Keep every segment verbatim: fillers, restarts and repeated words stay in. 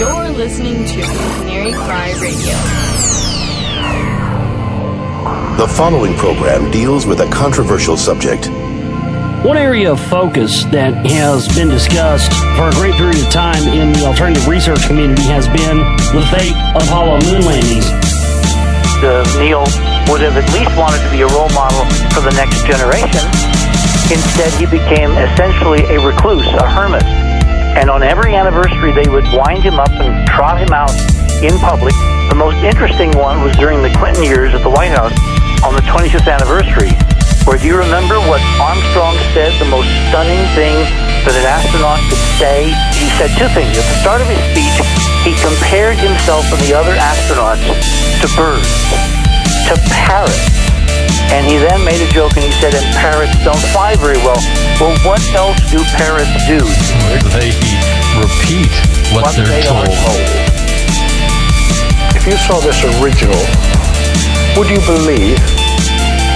You're listening to Canary Cry Radio. The following program deals with a controversial subject. One area of focus that has been discussed for a great period of time in the alternative research community has been the fake Apollo moon landings. Uh, Neil would have at least wanted to be a role model for the next generation. Instead, he became essentially a recluse, a hermit. And on every anniversary, they would wind him up and trot him out in public. The most interesting one was during the Clinton years at the White House on the twenty-fifth anniversary, where do you remember what Armstrong said, the most stunning thing that an astronaut could say? He said two things. At the start of his speech, he compared himself and the other astronauts to birds, to parrots. And he then made a joke and he said, and parrots don't fly very well. Well, what else do parrots do? They repeat what, what they're they told. told. If you saw this original, would you believe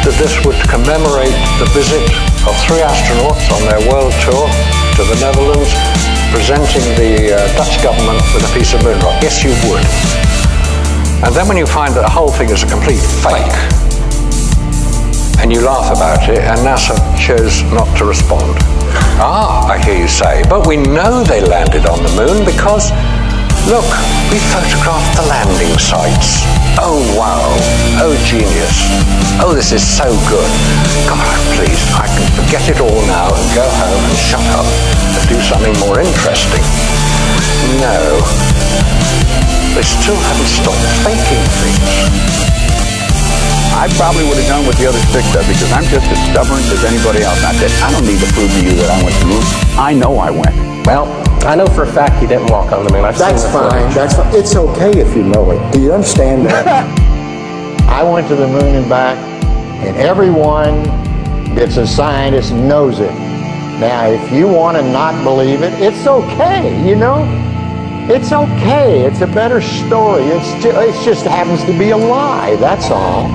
that this would commemorate the visit of three astronauts on their world tour to the Netherlands, presenting the uh, Dutch government with a piece of moon rock? Yes, you would. And then when you find that the whole thing is a complete fake, and you laugh about it, and NASA chose not to respond. Ah, I hear you say, but we know they landed on the moon because, look, we photographed the landing sites. Oh, wow. Oh, genius. Oh, this is so good. God, I'm pleased. I can forget it all now and go home and shut up and do something more interesting. No. They still haven't stopped faking things. I probably would have done what the other six said because I'm just as stubborn as anybody else. I said, I don't need to prove to you that I went to the moon. I know I went. Well, I know for a fact he didn't walk on the moon. I've That's seen fine. Footage. That's fine. It's okay if you know it. Do you understand that? I went to the moon and back, and everyone that's a scientist knows it. Now, if you want to not believe it, it's okay, you know? It's okay. It's a better story. It's ju- it just happens to be a lie. That's all.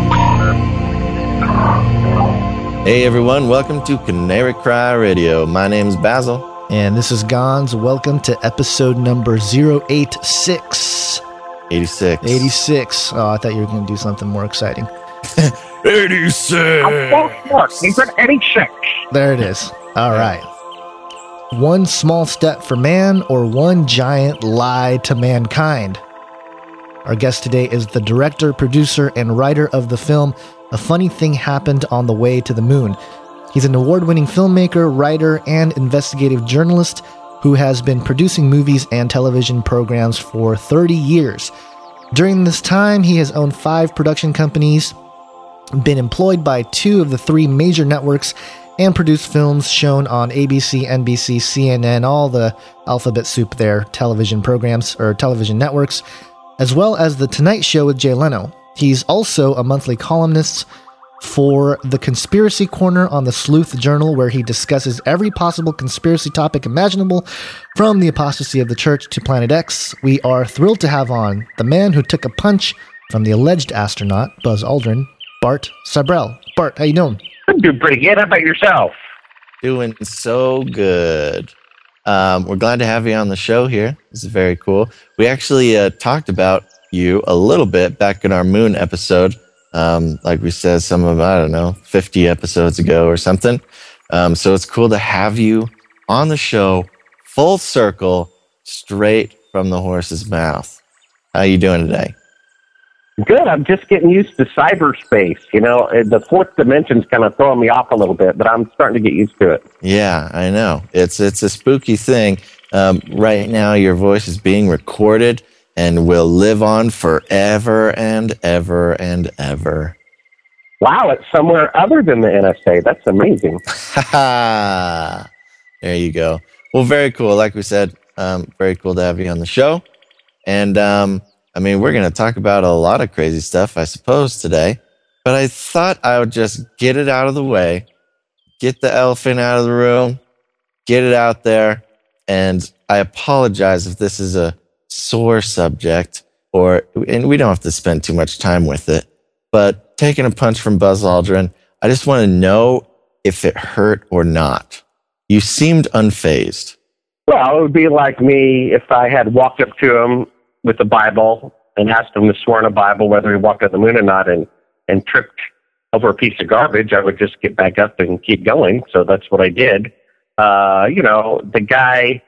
Hey everyone, welcome to Canary Cry Radio. My name's Basil. And this is Gons. Welcome to episode number zero eighty-six. eighty-six. eighty-six. Oh, I thought you were going to do something more exciting. eighty-six. I won't look. He's at eighty-six. There it is. All right. One small step for man or one giant lie to mankind. Our guest today is the director, producer, and writer of the film A Funny Thing Happened on the Way to the Moon. He's an award-winning filmmaker, writer, and investigative journalist who has been producing movies and television programs for thirty years. During this time, he has owned five production companies, been employed by two of the three major networks, and produced films shown on A B C, N B C, C N N, all the alphabet soup there, television programs or television networks, as well as The Tonight Show with Jay Leno. He's also a monthly columnist for The Conspiracy Corner on the Sleuth Journal, where he discusses every possible conspiracy topic imaginable, from the apostasy of the church to Planet X. We are thrilled to have on the man who took a punch from the alleged astronaut, Buzz Aldrin, Bart Sibrel. Bart, how you doing? I'm doing pretty good. How about yourself? Doing so good. Um, we're glad to have you on the show here. This is very cool. We actually uh, talked about you a little bit back in our moon episode, um, like we said, some of, I don't know, fifty episodes ago or something. Um, so it's cool to have you on the show, full circle, straight from the horse's mouth. How are you doing today? Good. I'm just getting used to cyberspace. You know, the fourth dimension's kind of throwing me off a little bit, but I'm starting to get used to it. Yeah, I know. It's, it's a spooky thing. Um, right now, your voice is being recorded and will live on forever and ever and ever. Wow, it's somewhere other than the N S A. That's amazing. There you go. Well, very cool. Like we said, um, very cool to have you on the show. And, um, I mean, we're going to talk about a lot of crazy stuff, I suppose, today. But I thought I would just get it out of the way, get the elephant out of the room, get it out there. And I apologize if this is a sore subject, or and we don't have to spend too much time with it, but taking a punch from Buzz Aldrin, I just want to know if it hurt or not. You seemed unfazed. Well, it would be like me if I had walked up to him with the Bible and asked him to swear on a Bible whether he walked on the moon or not, and, and tripped over a piece of garbage. I would just get back up and keep going. So that's what I did. Uh, you know, the guy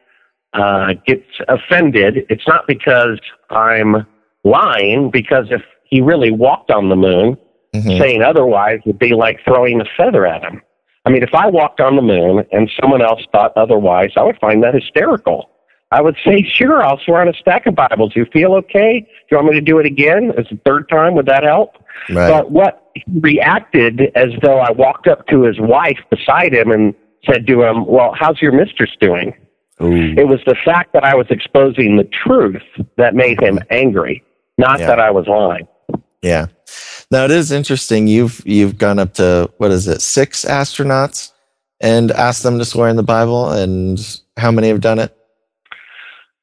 uh, gets offended. It's not because I'm lying, because if he really walked on the moon, mm-hmm. saying otherwise would be like throwing a feather at him. I mean, if I walked on the moon and someone else thought otherwise, I would find that hysterical. I would say, sure, I'll swear on a stack of Bibles. You feel okay? Do you want me to do it again? It's the third time. Would that help? Right. But what he reacted as though I walked up to his wife beside him and said to him, well, how's your mistress doing? Ooh. It was the fact that I was exposing the truth that made him angry, not yeah. that I was lying. Yeah. Now, it is interesting. You've you've gone up to, what is it, six astronauts and asked them to swear in the Bible, and how many have done it?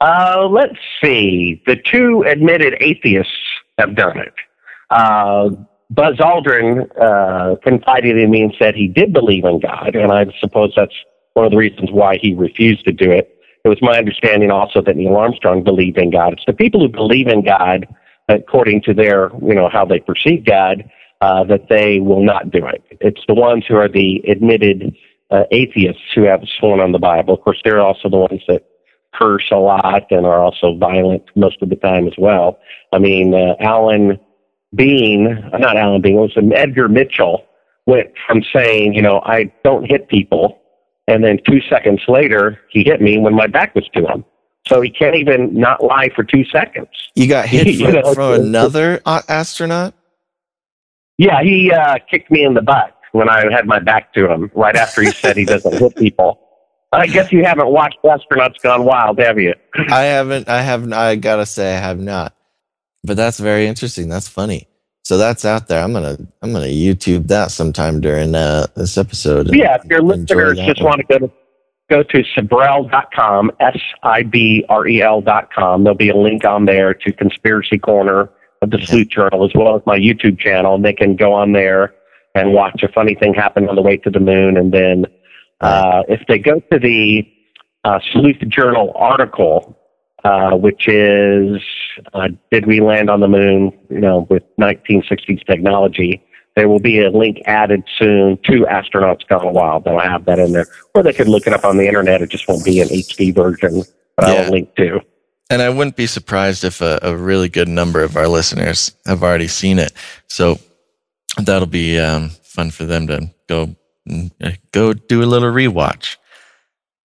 Uh, let's see. The two admitted atheists have done it. Uh, Buzz Aldrin uh, confided in me and said he did believe in God, and I suppose that's one of the reasons why he refused to do it. It was my understanding also that Neil Armstrong believed in God. It's the people who believe in God, according to their, you know, how they perceive God, uh, that they will not do it. It's the ones who are the admitted uh, atheists who have sworn on the Bible. Of course, they're also the ones that curse a lot and are also violent most of the time as well. I mean, uh, Alan Bean, not Alan Bean, it was an Edgar Mitchell, went from saying, you know, I don't hit people, and then two seconds later, he hit me when my back was to him. So he can't even not lie for two seconds. You got hit from, you know, from another astronaut? Yeah, he uh, kicked me in the butt when I had my back to him, right after he said he doesn't hit people. I guess you haven't watched Astronauts Gone Wild, have you? I haven't. I haven't. I got to say I have not. But that's very interesting. That's funny. So that's out there. I'm gonna I'm gonna YouTube that sometime during uh, this episode. And, yeah, if your listeners just want to go to Go to sibrel dot com, S I B R E L dot com. There'll be a link on there to Conspiracy Corner of the Sleuth Journal, as well as my YouTube channel. And they can go on there and watch A Funny Thing Happened on the Way to the Moon. And then uh, if they go to the uh, Sleuth Journal article, uh, which is, uh, Did We Land on the Moon, you know, with nineteen sixties technology? There will be a link added soon to Astronauts Gone Wild. They'll have that in there. Or they could look it up on the internet. It just won't be an H D version, but yeah. I'll link to. And I wouldn't be surprised if a, a really good number of our listeners have already seen it. So that'll be um, fun for them to go, go do a little rewatch.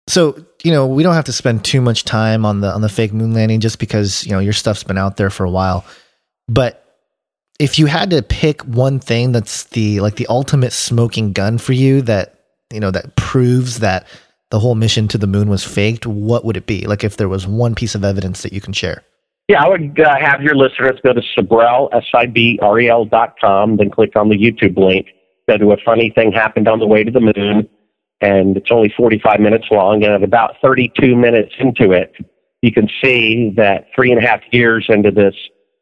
So, you know, we don't have to spend too much time on the on the fake moon landing just because, you know, your stuff's been out there for a while. But if you had to pick one thing that's the like the ultimate smoking gun for you that, you know, that proves that the whole mission to the moon was faked, what would it be? Like if there was one piece of evidence that you can share. Yeah, I would uh, have your listeners go to Sibrel, S I B R E L dot com, then click on the YouTube link, go to A Funny Thing Happened on the Way to the Moon, and it's only forty-five minutes long, and at about thirty-two minutes into it, you can see that three and a half years into this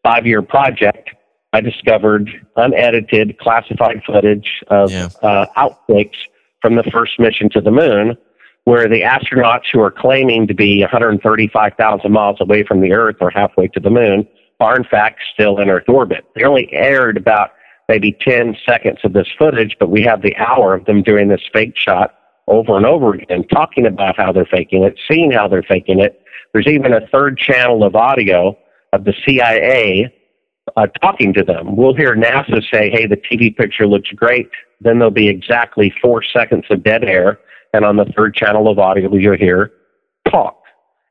five-year project, I discovered unedited, classified footage of yeah. uh, outtakes from the first mission to the moon, where the astronauts who are claiming to be one hundred thirty-five thousand miles away from the Earth or halfway to the moon are, in fact, still in Earth orbit. They only aired about maybe ten seconds of this footage, but we have the hour of them doing this fake shot over and over again, talking about how they're faking it, seeing how they're faking it. There's even a third channel of audio of the C I A Uh, talking to them. We'll hear NASA say, hey, the T V picture looks great. Then there'll be exactly four seconds of dead air. And on the third channel of audio, you'll hear talk.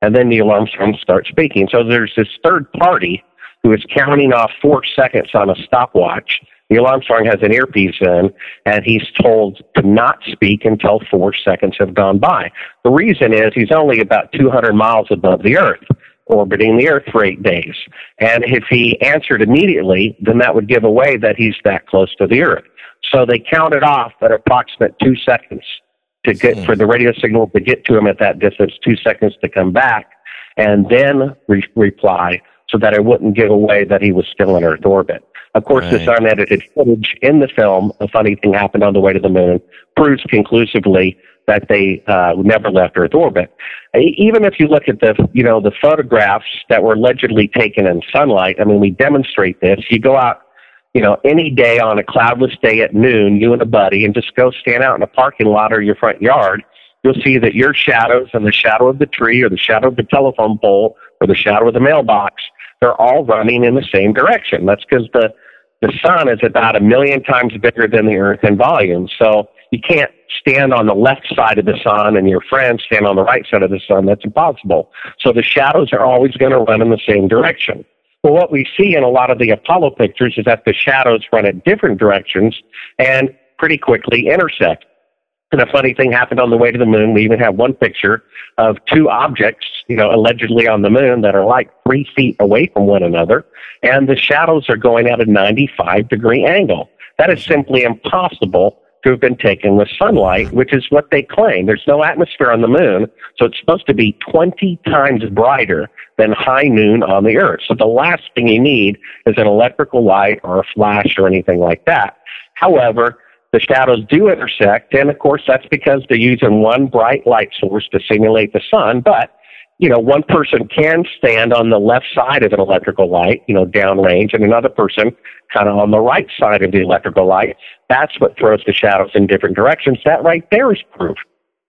And then Neil Armstrong starts speaking. So there's this third party who is counting off four seconds on a stopwatch. Neil Armstrong has an earpiece in, and he's told to not speak until four seconds have gone by. The reason is he's only about two hundred miles above the Earth, orbiting the Earth for eight days. And if he answered immediately, then that would give away that he's that close to the Earth. So they counted off at approximate two seconds to get for the radio signal to get to him at that distance, two seconds to come back, and then re- reply so that it wouldn't give away that he was still in Earth orbit. Of course, right. This unedited footage in the film, A Funny Thing Happened on the Way to the Moon, proves conclusively that they uh, never left Earth orbit. Even if you look at the, you know, the photographs that were allegedly taken in sunlight, I mean, we demonstrate this. You go out, you know, any day on a cloudless day at noon, you and a buddy, and just go stand out in a parking lot or your front yard, you'll see that your shadows and the shadow of the tree or the shadow of the telephone pole or the shadow of the mailbox, they're all running in the same direction. That's because the, the sun is about a million times bigger than the Earth in volume. So you can't stand on the left side of the sun and your friends stand on the right side of the sun. That's impossible. So the shadows are always going to run in the same direction. Well, what we see in a lot of the Apollo pictures is that the shadows run at different directions and pretty quickly intersect. And a funny thing happened on the way to the moon. We even have one picture of two objects, you know, allegedly on the moon that are like three feet away from one another, and the shadows are going at a ninety-five degree angle. That is simply impossible to have been taken with sunlight, which is what they claim. There's no atmosphere on the moon, so it's supposed to be twenty times brighter than high noon on the Earth. So the last thing you need is an electrical light or a flash or anything like that. However, the shadows do intersect, and of course that's because they're using one bright light source to simulate the sun, but you know, one person can stand on the left side of an electrical light, you know, downrange, and another person kind of on the right side of the electrical light. That's what throws the shadows in different directions. That right there is proof.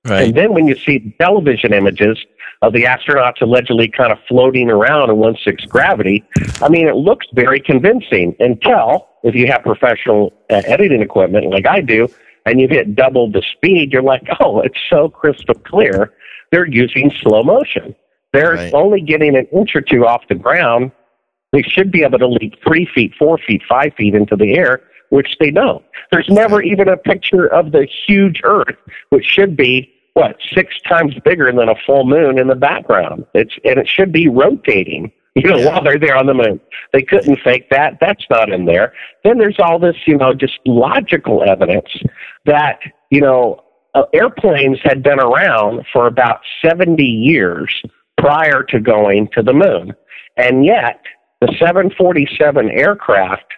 Right. And then when you see television images of the astronauts allegedly kind of floating around in one-sixth gravity, I mean, it looks very convincing until, if you have professional uh, editing equipment like I do, and you hit double the speed, you're like, oh, it's so crystal clear. They're using slow motion. They're right. only getting an inch or two off the ground. They should be able to leap three feet, four feet, five feet into the air, which they don't. There's never even a picture of the huge Earth, which should be, what, six times bigger than a full moon in the background. It's and it should be rotating, you know, yeah. while they're there on the moon. They couldn't fake that. That's not in there. Then there's all this, you know, just logical evidence that, you know, Uh, airplanes had been around for about seventy years prior to going to the moon. And yet, the seven forty-seven aircraft,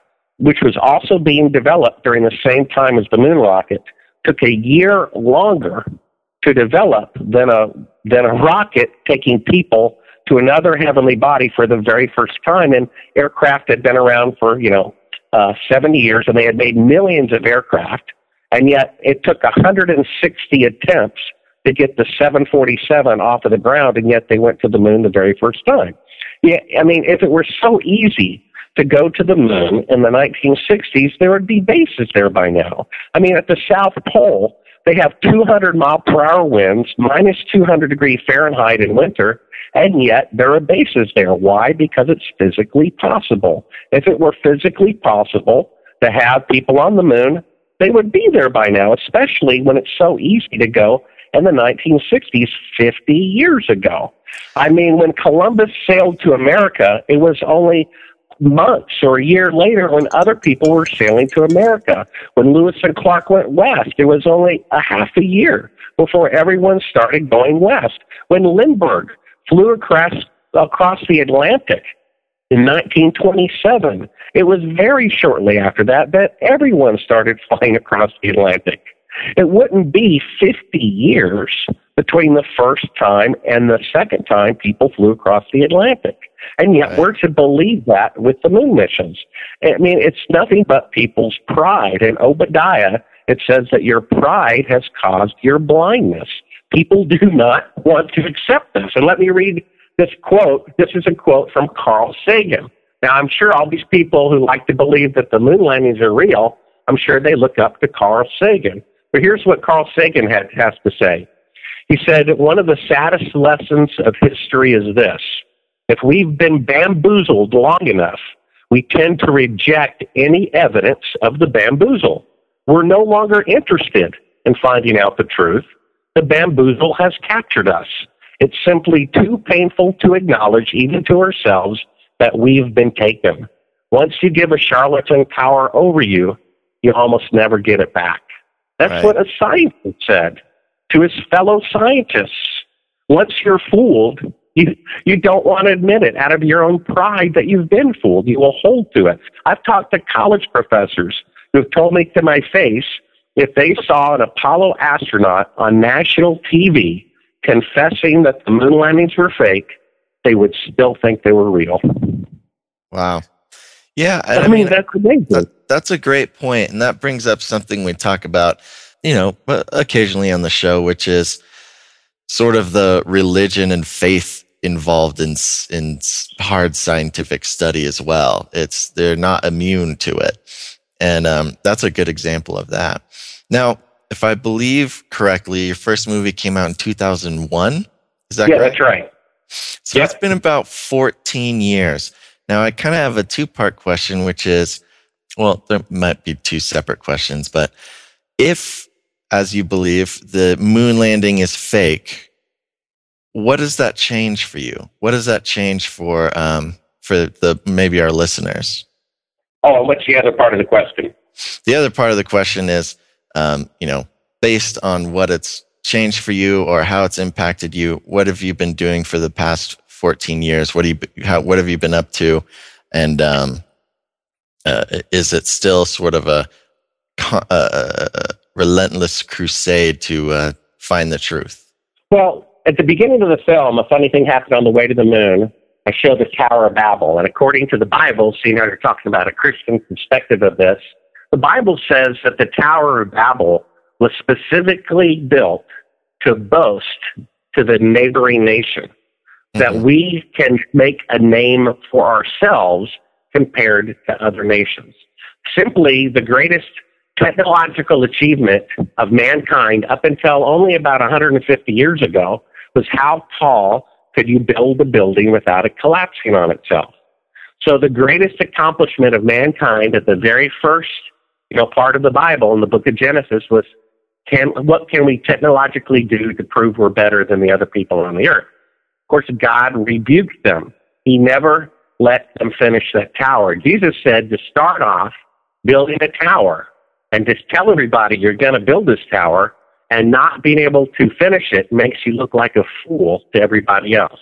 which was also being developed during the same time as the moon rocket, took a year longer to develop than a, than a rocket taking people to another heavenly body for the very first time. And aircraft had been around for, you know, uh, seventy years, and they had made millions of aircraft. And yet it took one hundred sixty attempts to get the seven forty-seven off of the ground, and yet they went to the moon the very first time. Yeah, I mean, if it were so easy to go to the moon in the nineteen sixties, there would be bases there by now. I mean, at the South Pole, they have two hundred mile per hour winds, minus two hundred degrees Fahrenheit in winter, and yet there are bases there. Why? Because it's physically possible. If it were physically possible to have people on the moon, they would be there by now, especially when it's so easy to go in the nineteen sixties, fifty years ago. I mean, when Columbus sailed to America, it was only months or a year later when other people were sailing to America. When Lewis and Clark went west, it was only a half a year before everyone started going west. When Lindbergh flew across, across the Atlantic in nineteen twenty-seven, it was very shortly after that that everyone started flying across the Atlantic. It wouldn't be fifty years between the first time and the second time people flew across the Atlantic. And yet we're to believe that with the moon missions. I mean, it's nothing but people's pride. In Obadiah, it says that your pride has caused your blindness. People do not want to accept this. And let me read this quote. This is a quote from Carl Sagan. Now, I'm sure all these people who like to believe that the moon landings are real, I'm sure they look up to Carl Sagan. But here's what Carl Sagan had, has to say. He said, one of the saddest lessons of history is this. If we've been bamboozled long enough, we tend to reject any evidence of the bamboozle. We're no longer interested in finding out the truth. The bamboozle has captured us. It's simply too painful to acknowledge, even to ourselves, that we've been taken. Once you give a charlatan power over you, you almost never get it back. That's right. What a scientist said to his fellow scientists. Once you're fooled, you, you don't want to admit it out of your own pride that you've been fooled. You will hold to it. I've talked to college professors who've told me to my face if they saw an Apollo astronaut on national T V confessing that the moon landings were fake, they would still think they were real. Wow. Yeah. I, I mean, mean, that's amazing. That, that's a great point. And that brings up something we talk about, you know, occasionally on the show, which is sort of the religion and faith involved in in hard scientific study as well. It's they're not immune to it. And um, that's a good example of that. Now, if I believe correctly, your first movie came out in two thousand one. Is that yeah, correct? Yeah, that's right. So yep. It's been about fourteen years. Now, I kind of have a two-part question, which is, well, there might be two separate questions, but if, as you believe, the moon landing is fake, what does that change for you? What does that change for um, for the maybe our listeners? Oh, and what's the other part of the question? The other part of the question is, um, you know, based on what it's changed for you or how it's impacted you, what have you been doing for the past fourteen years? What do you, how, what have you been up to? And um, uh, is it still sort of a, a relentless crusade to uh, find the truth? Well, at the beginning of the film, A Funny Thing Happened on the Way to the Moon, I show the Tower of Babel, and according to the Bible, seeing how you're talking about a Christian perspective of this, the Bible says that the Tower of Babel was specifically built to boast to the neighboring nation, mm-hmm. that we can make a name for ourselves compared to other nations. Simply the greatest technological achievement of mankind up until only about one hundred fifty years ago was how tall could you build a building without it collapsing on itself? So the greatest accomplishment of mankind at the very first, you know, part of the Bible in the book of Genesis was, can, what can we technologically do to prove we're better than the other people on the earth? Of course, God rebuked them. He never let them finish that tower. Jesus said to start off building a tower and just tell everybody you're going to build this tower, and not being able to finish it makes you look like a fool to everybody else.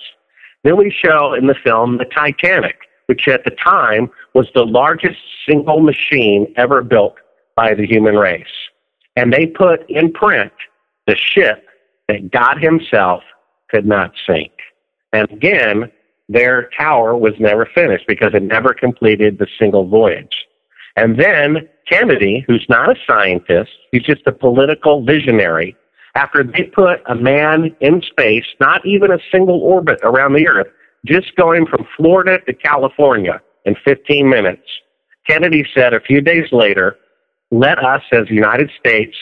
Then we show in the film the Titanic, which at the time was the largest single machine ever built by the human race. And they put in print the ship that God himself could not sink. And again, their tower was never finished because it never completed the single voyage. And then Kennedy, who's not a scientist, he's just a political visionary, after they put a man in space, not even a single orbit around the Earth, just going from Florida to California in fifteen minutes, Kennedy said a few days later, let us as the United States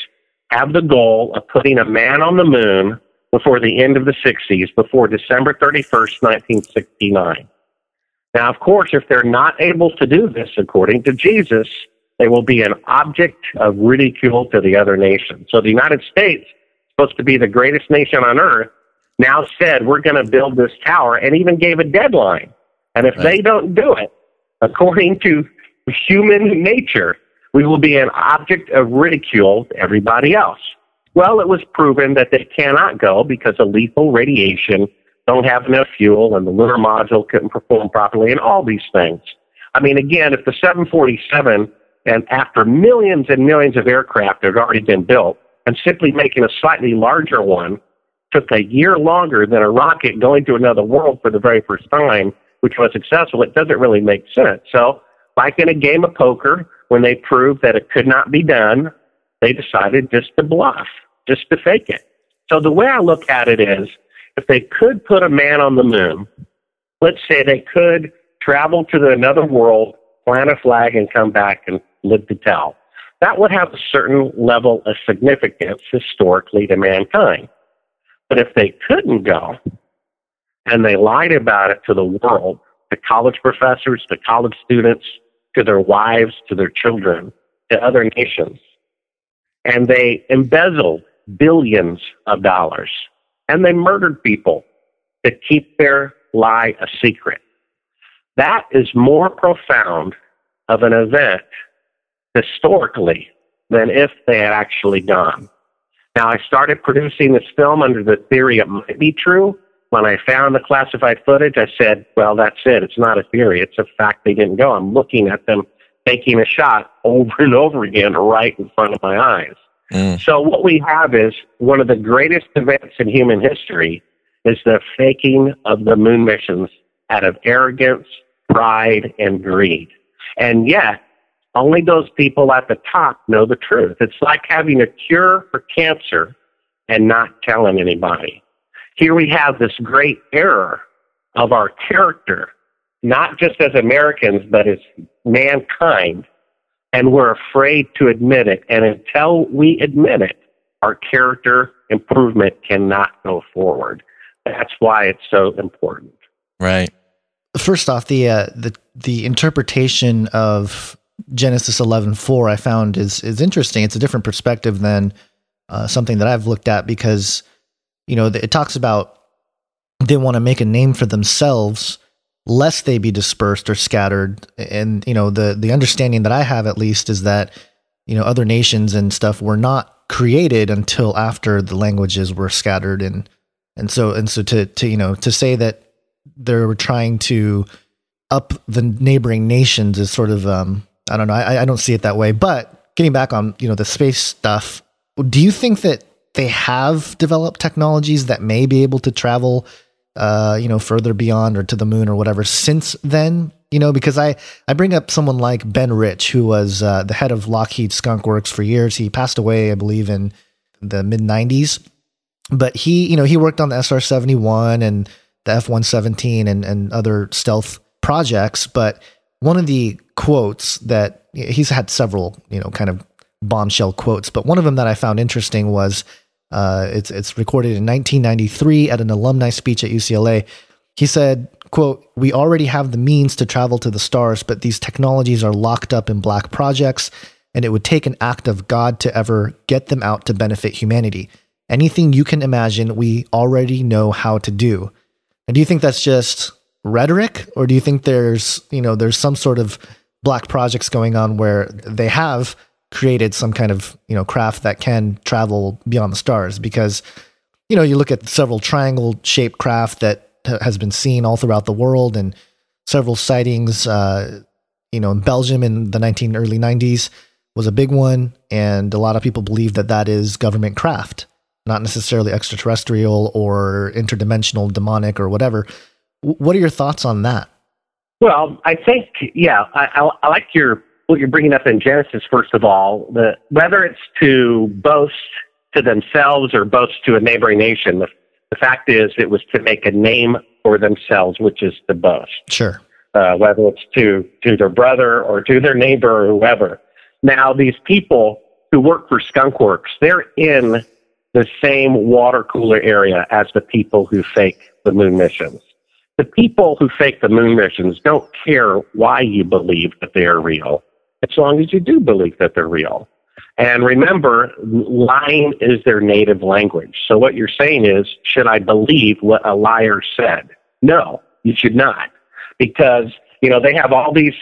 have the goal of putting a man on the moon before the end of the sixties, before December thirty-first, nineteen sixty-nine. Now, of course, if they're not able to do this, according to Jesus, they will be an object of ridicule to the other nations. So the United States, supposed to be the greatest nation on earth, now said, we're going to build this tower, and even gave a deadline. And if right. they don't do it, according to human nature, we will be an object of ridicule to everybody else. Well, it was proven that they cannot go because of lethal radiation, don't have enough fuel, and the lunar module couldn't perform properly, and all these things. I mean, again, if the seven forty-seven, and after millions and millions of aircraft had already been built, and simply making a slightly larger one took a year longer than a rocket going to another world for the very first time, which was successful, it doesn't really make sense. So, like in a game of poker, when they proved that it could not be done, they decided just to bluff, just to fake it. So the way I look at it is, if they could put a man on the moon, let's say they could travel to another world, plant a flag, and come back and live to tell. That would have a certain level of significance historically to mankind. But if they couldn't go, and they lied about it to the world, to college professors, to college students, to their wives, to their children, to other nations, and they embezzled billions of dollars, and they murdered people to keep their lie a secret, that is more profound of an event historically than if they had actually gone. Now, I started producing this film under the theory it might be true. When I found the classified footage, I said, well, that's it. It's not a theory. It's a fact they didn't go. I'm looking at them taking a shot over and over again right in front of my eyes. Mm. So what we have is one of the greatest events in human history is the faking of the moon missions out of arrogance, pride, and greed. And yet, only those people at the top know the truth. It's like having a cure for cancer and not telling anybody. Here we have this great error of our character, not just as Americans, but as mankind, and we're afraid to admit it. And until we admit it, our character improvement cannot go forward. That's why it's so important. Right. First off, the uh, the the interpretation of Genesis eleven four I found is is interesting. It's a different perspective than uh, something that I've looked at because, you know, it talks about they want to make a name for themselves lest they be dispersed or scattered. And, you know, the the understanding that I have at least is that, you know, other nations and stuff were not created until after the languages were scattered. And, and so, and so to, to, you know, to say that they were trying to up the neighboring nations is sort of, um, I don't know. I, I don't see it that way, but getting back on, you know, the space stuff, do you think that they have developed technologies that may be able to travel, uh, you know, further beyond or to the moon or whatever since then? You know, because I, I bring up someone like Ben Rich, who was uh, the head of Lockheed Skunk Works for years. He passed away, I believe, in the mid nineties. But he, you know, he worked on the S R seventy-one and the F one seventeen and, and other stealth projects. But one of the quotes that he's had several, you know, kind of bombshell quotes, but one of them that I found interesting was uh, it's it's recorded in nineteen ninety-three at an alumni speech at U C L A. He said, quote, "We already have the means to travel to the stars, but these technologies are locked up in black projects, and it would take an act of God to ever get them out to benefit humanity. Anything you can imagine, we already know how to do." And do you think that's just rhetoric, or do you think there's, you know, there's some sort of black projects going on where they have created some kind of, you know, craft that can travel beyond the stars? Because, you know, you look at several triangle shaped craft that has been seen all throughout the world, and several sightings, uh, you know, in Belgium in the nineteen early nineties was a big one. And a lot of people believe that that is government craft, not necessarily extraterrestrial or interdimensional, demonic or whatever. W- what are your thoughts on that? Well, I think, yeah, I, I, I like your, what you're bringing up in Genesis. First of all, the, whether it's to boast to themselves or boast to a neighboring nation, the The fact is, it was to make a name for themselves, which is the boast. Sure. Uh, whether it's to, to their brother or to their neighbor or whoever. Now, these people who work for Skunk Works, they're in the same water cooler area as the people who fake the moon missions. The people who fake the moon missions don't care why you believe that they are real, as long as you do believe that they're real. And remember, lying is their native language. So what you're saying is, should I believe what a liar said? No, you should not. Because, you know, they have all these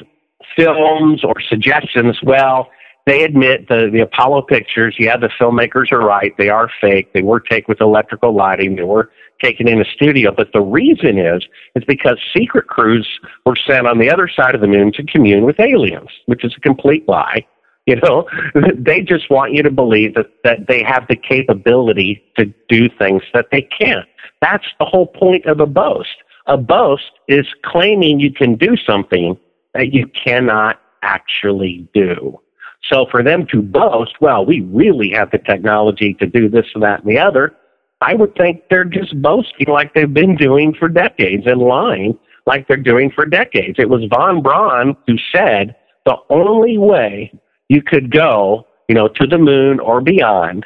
films or suggestions. Well, they admit the, the Apollo pictures, yeah, the filmmakers are right. They are fake. They were taken with electrical lighting. They were taken in a studio. But the reason is, is because secret crews were sent on the other side of the moon to commune with aliens, which is a complete lie. You know, they just want you to believe that, that they have the capability to do things that they can't. That's the whole point of a boast. A boast is claiming you can do something that you cannot actually do. So for them to boast, well, we really have the technology to do this and that and the other, I would think they're just boasting like they've been doing for decades and lying like they're doing for decades. It was von Braun who said the only way you could go, you know, to the moon or beyond,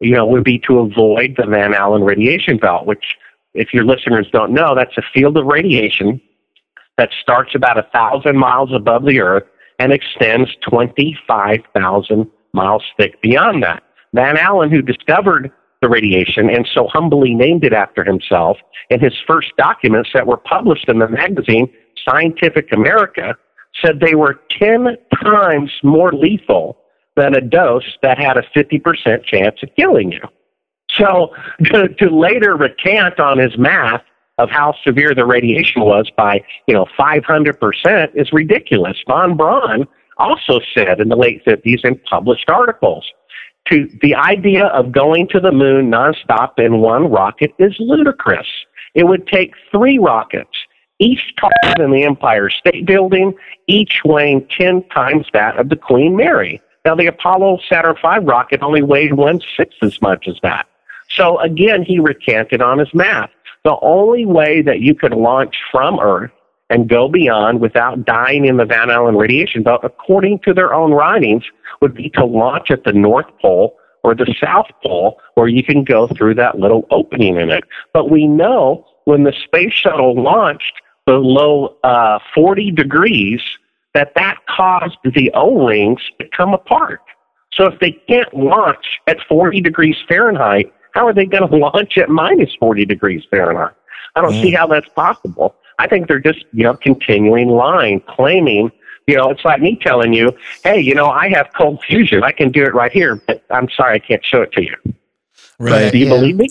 you know, would be to avoid the Van Allen radiation belt, which, if your listeners don't know, that's a field of radiation that starts about a thousand miles above the Earth and extends twenty-five thousand miles thick beyond that. Van Allen, who discovered the radiation and so humbly named it after himself, in his first documents that were published in the magazine Scientific America, said they were ten times more lethal than a dose that had a fifty percent chance of killing you. So to, to later recant on his math of how severe the radiation was by, you know, five hundred percent is ridiculous. Von Braun also said in the late fifties in published articles, to the idea of going to the moon nonstop in one rocket is ludicrous. It would take three rockets, each taller than the Empire State Building, each weighing ten times that of the Queen Mary. Now, the Apollo Saturn V rocket only weighed one-sixth as much as that. So, again, he recanted on his math. The only way that you could launch from Earth and go beyond without dying in the Van Allen radiation belt, according to their own writings, would be to launch at the North Pole or the South Pole, where you can go through that little opening in it. But we know when the space shuttle launched below uh, forty degrees, that that caused the O-rings to come apart. So if they can't launch at forty degrees Fahrenheit, how are they going to launch at minus forty degrees Fahrenheit? I don't mm. see how that's possible. I think they're just, you know, continuing lying, claiming, you know, it's like me telling you, hey, you know, I have cold fusion. I can do it right here, but I'm sorry, I can't show it to you. Right. But do you yeah. believe me?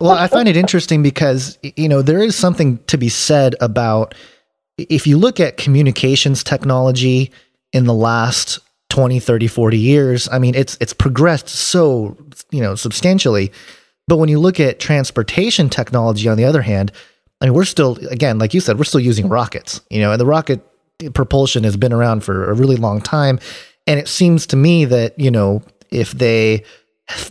Well, I find it interesting because, you know, there is something to be said about, if you look at communications technology in the last twenty, thirty, forty years, I mean, it's, it's progressed so, you know, substantially. But when you look at transportation technology, on the other hand, I mean, we're still, again, like you said, we're still using rockets, you know, and the rocket propulsion has been around for a really long time. And it seems to me that, you know, if they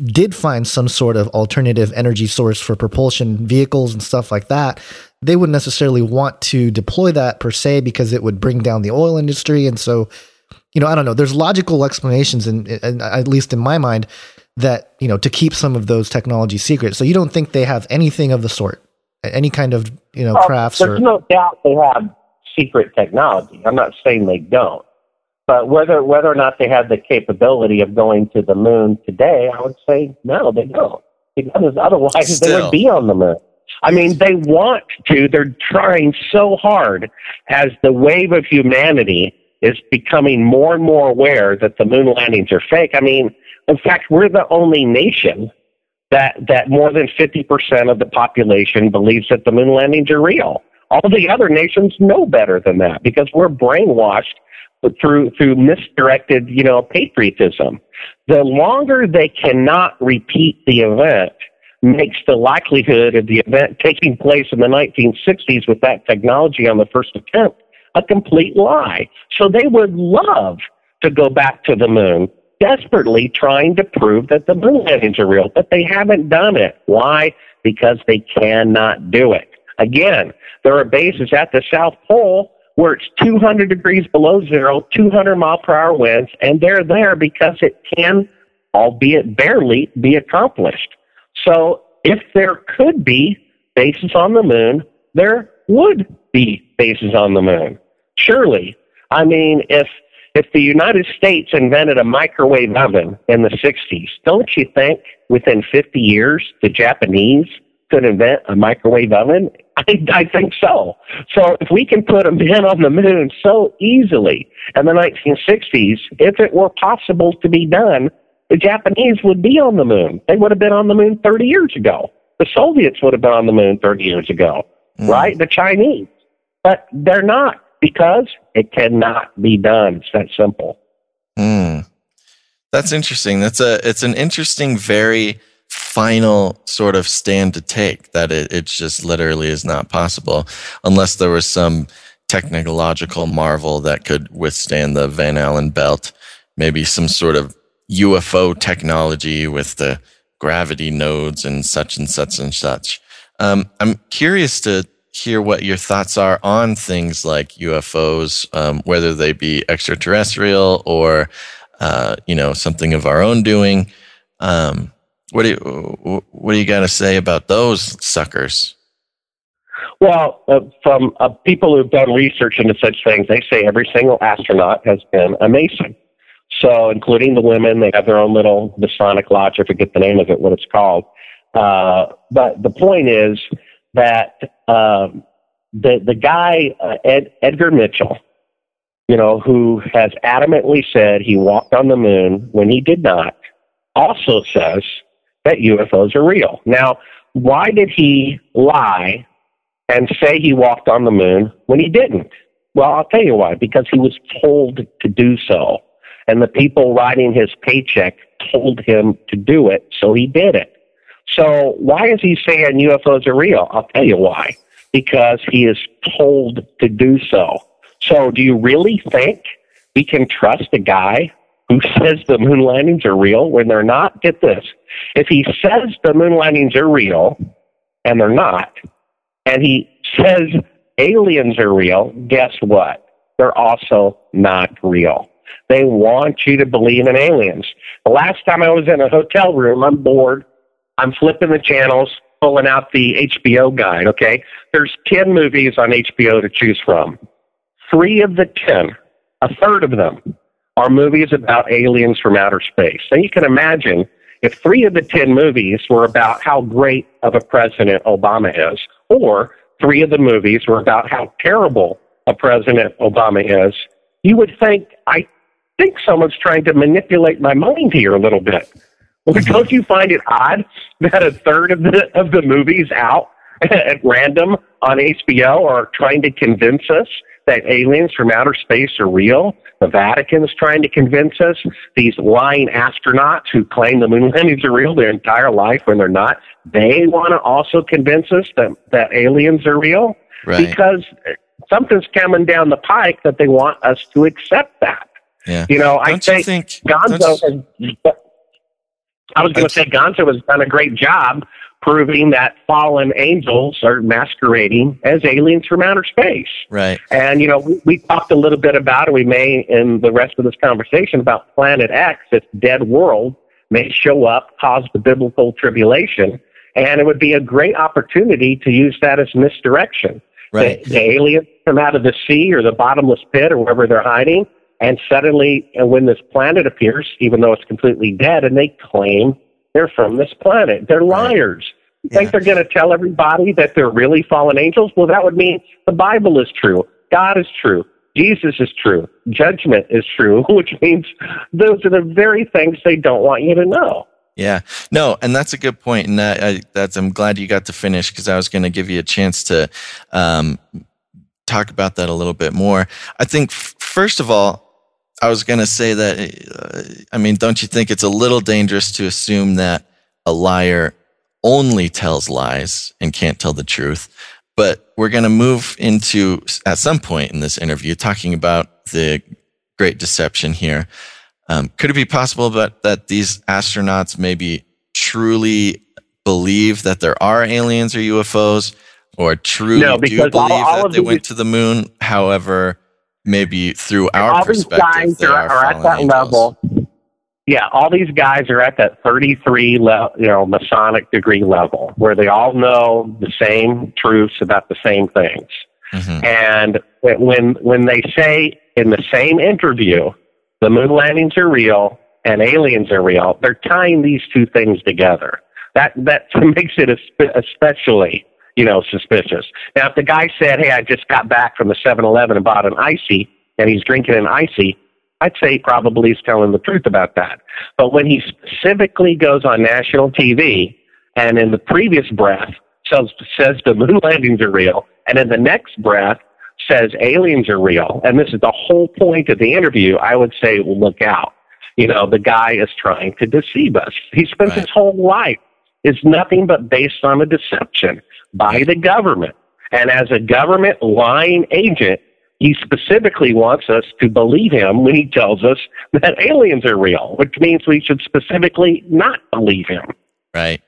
did find some sort of alternative energy source for propulsion vehicles and stuff like that, they wouldn't necessarily want to deploy that per se, because it would bring down the oil industry. And so, you know, I don't know, there's logical explanations, in, in, at least in my mind, that, you know, to keep some of those technologies secret. So you don't think they have anything of the sort? Any kind of, you know, crafts? Well, there's or, no doubt they have secret technology. I'm not saying they don't. But whether whether or not they have the capability of going to the moon today, I would say no, they don't. Because otherwise still, they would be on the moon. I mean, they want to. They're trying so hard as the wave of humanity is becoming more and more aware that the moon landings are fake. I mean, in fact, we're the only nation that that more than fifty percent of the population believes that the moon landings are real. All the other nations know better than that because we're brainwashed through through misdirected, you know, patriotism. The longer they cannot repeat the event makes the likelihood of the event taking place in the nineteen sixties with that technology on the first attempt a complete lie. So they would love to go back to the moon, desperately trying to prove that the moon landings are real, but they haven't done it. Why? Because they cannot do it. Again, there are bases at the South Pole where it's two hundred degrees below zero, two hundred mile per hour winds, and they're there because it can, albeit barely, be accomplished. So if there could be bases on the moon, there would be bases on the moon. Surely. I mean, if If the United States invented a microwave oven in the sixties, don't you think within fifty years the Japanese could invent a microwave oven? I, I think so. So if we can put a man on the moon so easily in the nineteen sixties, if it were possible to be done, the Japanese would be on the moon. They would have been on the moon thirty years ago. The Soviets would have been on the moon thirty years ago, mm. right? The Chinese. But they're not. Because it cannot be done. It's that simple. Mm. That's interesting. That's a. It's an interesting, very final sort of stand to take. That it, it just literally is not possible, unless there was some technological marvel that could withstand the Van Allen belt. Maybe some sort of U F O technology with the gravity nodes and such and such and such. Um, I'm curious to hear what your thoughts are on things like U F Os, um, whether they be extraterrestrial or, uh, you know, something of our own doing. Um, what do you, what do you got to say about those suckers? Well, uh, from uh, people who've done research into such things, they say every single astronaut has been a Mason. So, including the women, they have their own little Masonic lodge. I forget the name of it, what it's called. Uh, but the point is, that um, the the guy, uh, Ed, Edgar Mitchell, you know, who has adamantly said he walked on the moon when he did not, also says that U F Os are real. Now, why did he lie and say he walked on the moon when he didn't? Well, I'll tell you why. Because he was told to do so. And the people writing his paycheck told him to do it, so he did it. So why is he saying U F Os are real? I'll tell you why. Because he is told to do so. So do you really think we can trust a guy who says the moon landings are real when they're not? Get this. If he says the moon landings are real and they're not, and he says aliens are real, guess what? They're also not real. They want you to believe in aliens. The last time I was in a hotel room, I'm bored. I'm flipping the channels, pulling out the H B O guide, okay? There's ten movies on H B O to choose from. Three of the ten, a third of them, are movies about aliens from outer space. Now, you can imagine if three of the ten movies were about how great of a president Obama is, or three of the movies were about how terrible a president Obama is, you would think, I think someone's trying to manipulate my mind here a little bit. Well, don't you find it odd that a third of the of the movies out at random on H B O are trying to convince us that aliens from outer space are real? The Vatican is trying to convince us. These lying astronauts who claim the moon landings are real their entire life when they're not, they want to also convince us that, that aliens are real. Right. Because something's coming down the pike that they want us to accept that. Yeah. You know, don't I you think, think Gonzo has... I was going to say Gonzo has done a great job proving that fallen angels are masquerading as aliens from outer space. Right. And, you know, we, we talked a little bit about, and we may in the rest of this conversation, about Planet X, this dead world may show up, cause the biblical tribulation, and it would be a great opportunity to use that as misdirection. Right. The, the aliens come out of the sea or the bottomless pit or wherever they're hiding, and suddenly, when this planet appears, even though it's completely dead, and they claim they're from this planet, they're liars. You yeah. think they're going to tell everybody that they're really fallen angels? Well, that would mean the Bible is true, God is true, Jesus is true, judgment is true, which means those are the very things they don't want you to know. Yeah, no, and that's a good point, and that, I, that's, I'm glad you got to finish, because I was going to give you a chance to um, talk about that a little bit more. I think, f- first of all, I was going to say that, uh, I mean, don't you think it's a little dangerous to assume that a liar only tells lies and can't tell the truth? But we're going to move into, at some point in this interview, talking about the great deception here. Um, could it be possible that, that these astronauts maybe truly believe that there are aliens or U F Os, or truly no, do believe all, all that they these- went to the moon? However... Maybe through our all perspective, they are, are at that angels. Level. Yeah, all these guys are at that thirty-three, le- you know, Masonic degree level, where they all know the same truths about the same things. Mm-hmm. And when when they say in the same interview, the moon landings are real and aliens are real, they're tying these two things together. That that makes it especially, you know, suspicious. Now, if the guy said, hey, I just got back from the seven eleven and bought an Icy, and he's drinking an Icy, I'd say he probably is telling the truth about that. But when he specifically goes on national T V, and in the previous breath says, says the moon landings are real, and in the next breath says aliens are real, and this is the whole point of the interview, I would say, well, look out. You know, the guy is trying to deceive us. He spent right. his whole life. It's nothing but based on a deception by the government. And as a government lying agent, he specifically wants us to believe him when he tells us that aliens are real, which means we should specifically not believe him. Right.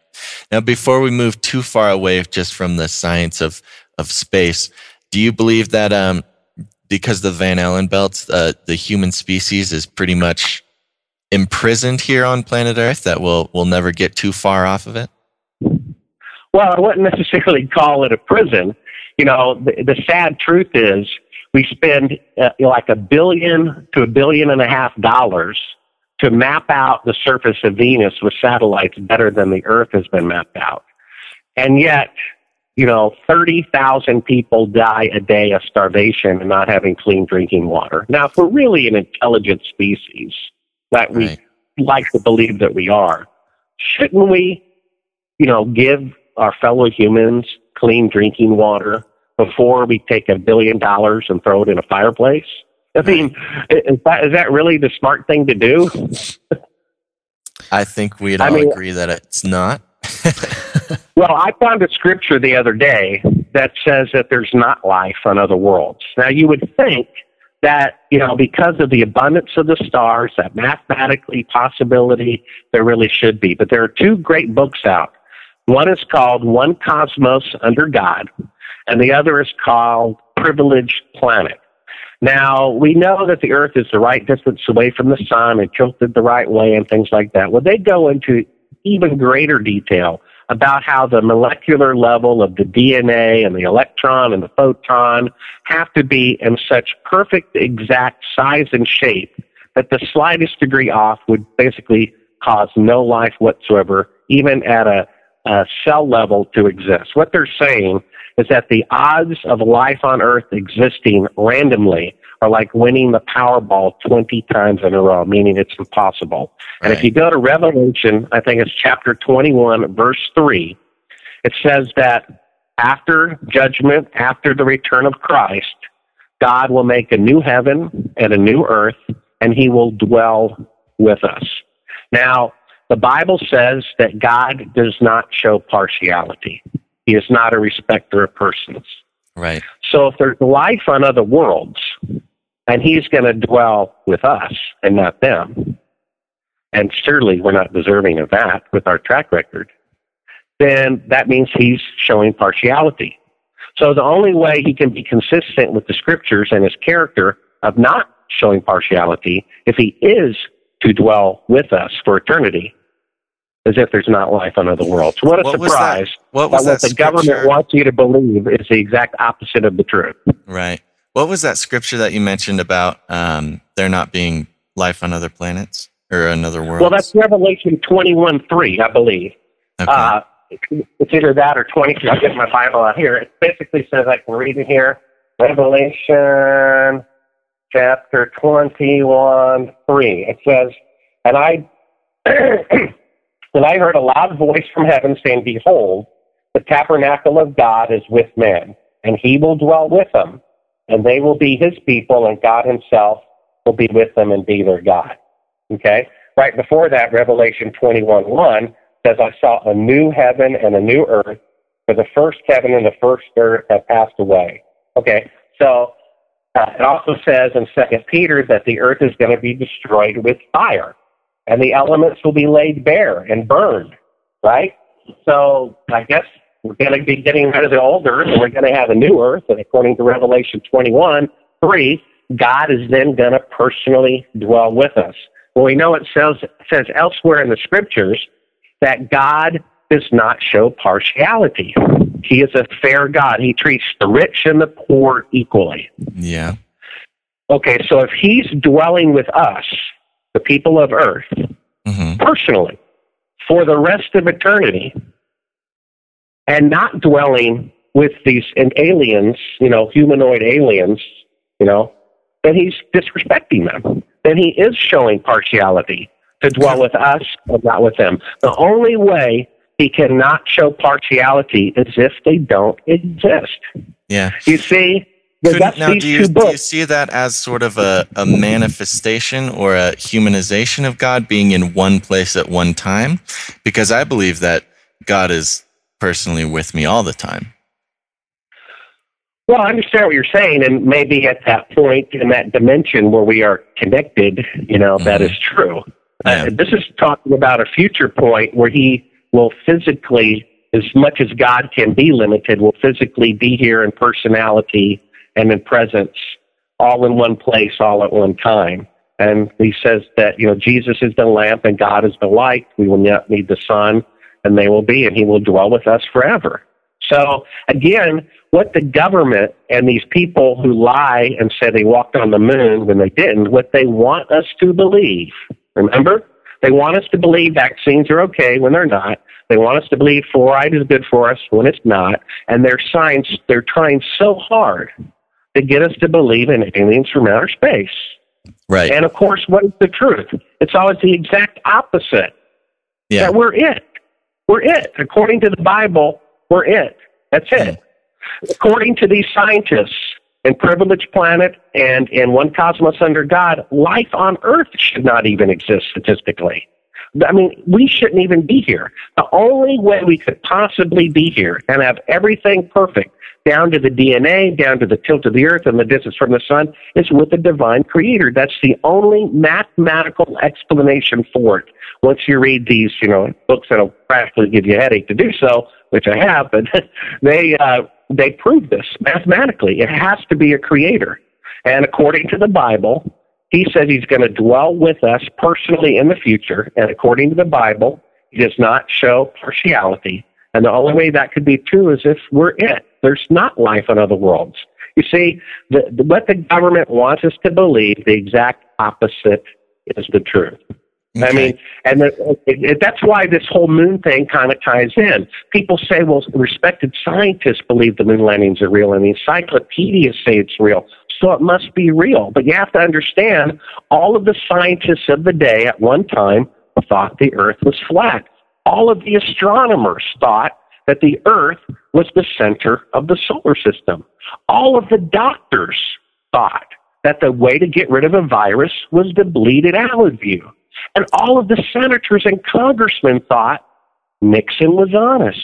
Now, before we move too far away just from the science of, of space, do you believe that um, because the Van Allen belts, uh, the human species is pretty much imprisoned here on planet Earth, that we'll, we'll never get too far off of it? Well, I wouldn't necessarily call it a prison. You know, the, the sad truth is we spend uh, like a billion to a billion and a half dollars to map out the surface of Venus with satellites better than the Earth has been mapped out. And yet, you know, thirty thousand people die a day of starvation and not having clean drinking water. Now, if we're really an intelligent species that we right. like to believe that we are, shouldn't we, you know, give our fellow humans clean drinking water before we take a billion dollars and throw it in a fireplace? I mean, is that, is that really the smart thing to do? I think we'd all I mean, agree that it's not. Well, I found a scripture the other day that says that there's not life on other worlds. Now, you would think that, you know, because of the abundance of the stars, that mathematically possibility there really should be. But there are two great books out. One is called One Cosmos Under God, and the other is called Privileged Planet. Now, we know that the Earth is the right distance away from the sun and tilted the right way and things like that. Well, they go into even greater detail about how the molecular level of the D N A and the electron and the photon have to be in such perfect exact size and shape that the slightest degree off would basically cause no life whatsoever, even at a, a cell level, to exist. What they're saying is that the odds of life on Earth existing randomly are like winning the Powerball twenty times in a row, meaning it's impossible. Right. And if you go to Revelation, I think it's chapter twenty-one, verse three, it says that after judgment, after the return of Christ, God will make a new heaven and a new earth, and he will dwell with us. Now, the Bible says that God does not show partiality. He is not a respecter of persons. Right. So if there's life on other worlds, and he's going to dwell with us and not them, and surely we're not deserving of that with our track record, then that means he's showing partiality. So the only way he can be consistent with the scriptures and his character of not showing partiality, if he is to dwell with us for eternity, as if there's not life on other worlds. What a what surprise. What was that? What, was that what the scripture? Government wants you to believe is the exact opposite of the truth. Right. What was that scripture that you mentioned about um, there not being life on other planets or another world? Well, that's Revelation twenty-one three, I believe. Okay. Uh, it's either that or twenty-three. I'll get my Bible out here. It basically says, I can read it here, Revelation chapter twenty-one three. It says, and I... And I heard a loud voice from heaven saying, behold, the tabernacle of God is with man, and he will dwell with them, and they will be his people, and God himself will be with them and be their God. Okay? Right before that, Revelation twenty-one one says, I saw a new heaven and a new earth, for the first heaven and the first earth have passed away. Okay? So uh, it also says in Second Peter that the earth is going to be destroyed with fire, and the elements will be laid bare and burned, right? So I guess we're going to be getting rid of the old earth, and we're going to have a new earth. And according to Revelation twenty-one three, God is then going to personally dwell with us. Well, we know it says, says elsewhere in the scriptures that God does not show partiality. He is a fair God. He treats the rich and the poor equally. Yeah. Okay, so if he's dwelling with us, the people of Earth, mm-hmm. personally, for the rest of eternity, and not dwelling with these and aliens, you know, humanoid aliens, you know, then he's disrespecting them. Then he is showing partiality to dwell with us and not with them. The only way he cannot show partiality is if they don't exist. Yeah. You see? Now, do you, do you see that as sort of a, a manifestation or a humanization of God being in one place at one time? Because I believe that God is personally with me all the time. Well, I understand what you're saying, and maybe at that point in that dimension where we are connected, you know, mm-hmm. that is true. Yeah. Uh, this is talking about a future point where he will physically, as much as God can be limited, will physically be here in personality and in presence, all in one place, all at one time. And he says that, you know, Jesus is the lamp and God is the light. We will not need the sun, and they will be, and he will dwell with us forever. So, again, what the government and these people who lie and say they walked on the moon when they didn't, what they want us to believe, remember? They want us to believe vaccines are okay when they're not. They want us to believe fluoride is good for us when it's not. And their science, they're trying so hard to get us to believe in aliens from outer space. Right. And, of course, what is the truth? It's always the exact opposite. Yeah. That we're it. We're it. According to the Bible, we're it. That's it. Mm. According to these scientists in Privileged Planet and in One Cosmos Under God, life on Earth should not even exist statistically. I mean, we shouldn't even be here. The only way we could possibly be here and have everything perfect, down to the D N A, down to the tilt of the Earth and the distance from the sun, is with the divine creator. That's the only mathematical explanation for it. Once you read these, you know, books that'll practically give you a headache to do so, which I have, but they uh, they prove this mathematically. It has to be a creator. And according to the Bible, he says he's going to dwell with us personally in the future. And according to the Bible, he does not show partiality. And the only way that could be true is if we're it. There's not life on other worlds. You see, the, the, what the government wants us to believe, the exact opposite is the truth. Okay. I mean, and the, it, it, that's why this whole moon thing kind of ties in. People say, well, respected scientists believe the moon landings are real, and the encyclopedias say it's real, so it must be real. But you have to understand, all of the scientists of the day at one time thought the Earth was flat. All of the astronomers thought that the Earth was the center of the solar system. All of the doctors thought that the way to get rid of a virus was to bleed it out of you. And all of the senators and congressmen thought Nixon was honest.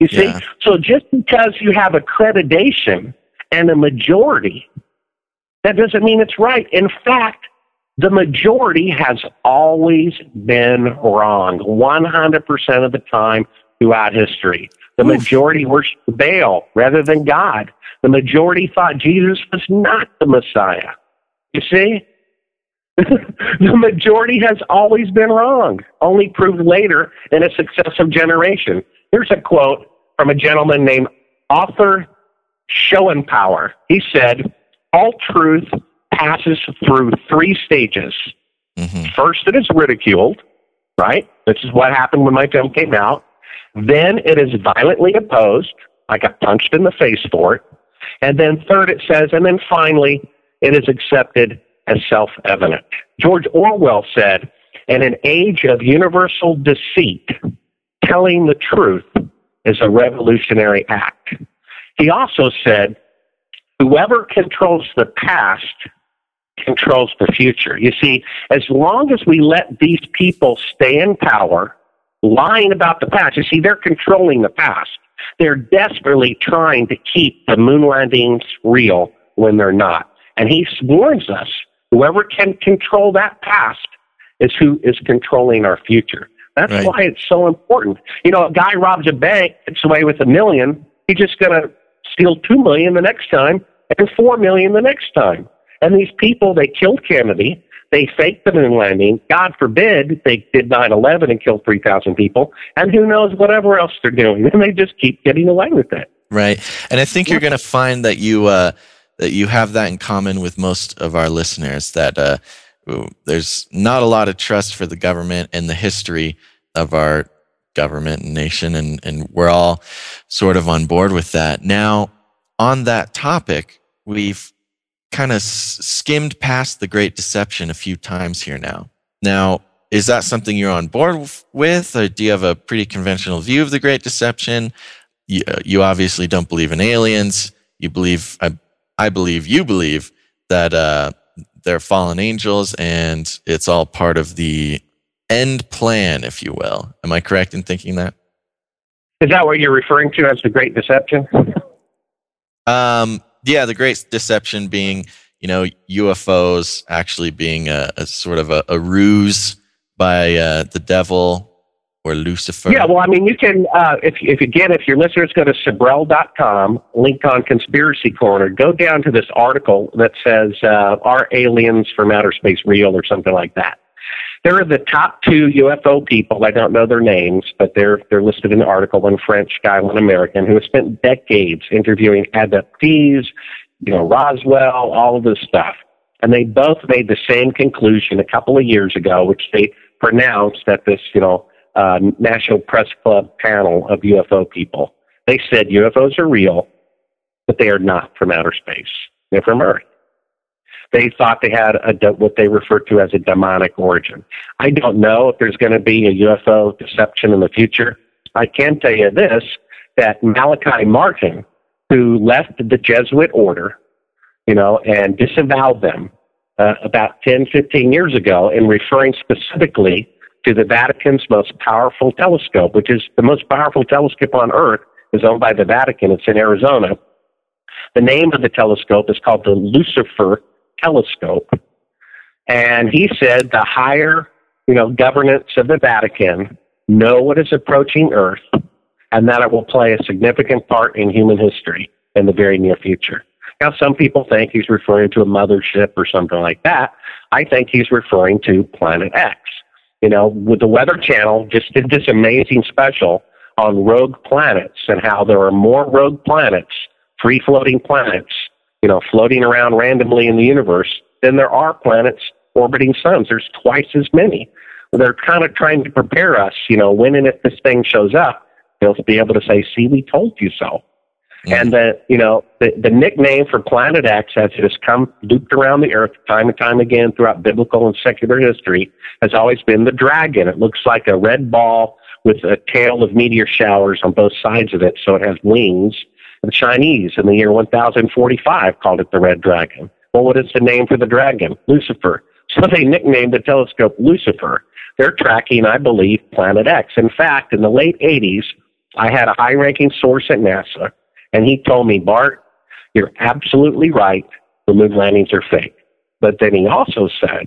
You see? Yeah. So just because you have accreditation and a majority, that doesn't mean it's right. In fact, the majority has always been wrong, one hundred percent of the time throughout history. The Oof. majority worshipped Baal rather than God. The majority thought Jesus was not the Messiah. You see? The majority has always been wrong, only proved later in a successive generation. Here's a quote from a gentleman named Arthur Schopenhauer. He said, all truth passes through three stages. Mm-hmm. First, it is ridiculed, right? This is what happened when my film came out. Then it is violently opposed. I got punched in the face for it. And then third, it says, and then finally, it is accepted as self-evident. George Orwell said, in an age of universal deceit, telling the truth is a revolutionary act. He also said, whoever controls the past controls the future. You see, as long as we let these people stay in power, lying about the past, you see, they're controlling the past. They're desperately trying to keep the moon landings real when they're not. And he warns us, whoever can control that past is who is controlling our future. That's right. Why it's so important. You know, a guy robs a bank, gets away with a million, he's just going to steal two million the next time and four million the next time. And these people, they killed Kennedy. They faked the moon landing. God forbid they did nine eleven and killed three thousand people. And who knows whatever else they're doing. And they just keep getting away with it. Right. And I think you're going to find that you uh, that you have that in common with most of our listeners, that uh, there's not a lot of trust for the government and the history of our government and nation. And, and we're all sort of on board with that. Now, on that topic, we've kind of skimmed past the Great Deception a few times here now. Now, is that something you're on board with, or do you have a pretty conventional view of the Great Deception? You, you obviously don't believe in aliens. You believe, I, I believe you believe that uh, they're fallen angels and it's all part of the end plan, if you will. Am I correct in thinking that? Is that what you're referring to as the Great Deception? Um. Yeah, the Great Deception being, you know, U F Os actually being a, a sort of a, a ruse by uh, the devil or Lucifer. Yeah, well, I mean, you can, uh, if, if again, if your listeners go to sibrel dot com, link on Conspiracy Corner, go down to this article that says, uh, are aliens from outer space real or something like that. There are the top two U F O people. I don't know their names, but they're they're listed in the article, one French guy, one American, who has spent decades interviewing adoptees, you know, Roswell, all of this stuff. And they both made the same conclusion a couple of years ago, which they pronounced at this, you know, uh, National Press Club panel of U F O people. They said U F Os are real, but they are not from outer space. They're from Earth. They thought they had a, what they refer to as a demonic origin. I don't know if there's going to be a U F O deception in the future. I can tell you this, that Malachi Martin, who left the Jesuit order, you know, and disavowed them uh, about ten, fifteen years ago, in referring specifically to the Vatican's most powerful telescope, which is the most powerful telescope on Earth, is owned by the Vatican. It's in Arizona. The name of the telescope is called the Lucifer Telescope. And he said the higher, you know, governance of the Vatican know what is approaching Earth and that it will play a significant part in human history in the very near future. Now, some people think he's referring to a mothership or something like that. I think he's referring to Planet X. You know, with the Weather Channel just did this amazing special on rogue planets and how there are more rogue planets, free-floating planets, you know, floating around randomly in the universe than there are planets orbiting suns. There's twice as many. They're kind of trying to prepare us, you know, when and if this thing shows up, they'll be able to say, see, we told you so. Yeah. And, the, you know, the, the nickname for Planet X, as it has come looped around the Earth time and time again throughout biblical and secular history, has always been the dragon. It looks like a red ball with a tail of meteor showers on both sides of it, so it has wings. The Chinese, in the year one thousand forty-five, called it the Red Dragon. Well, what is the name for the dragon? Lucifer. So they nicknamed the telescope Lucifer. They're tracking, I believe, Planet X. In fact, in the late eighties, I had a high-ranking source at NASA, and he told me, Bart, you're absolutely right. The moon landings are fake. But then he also said,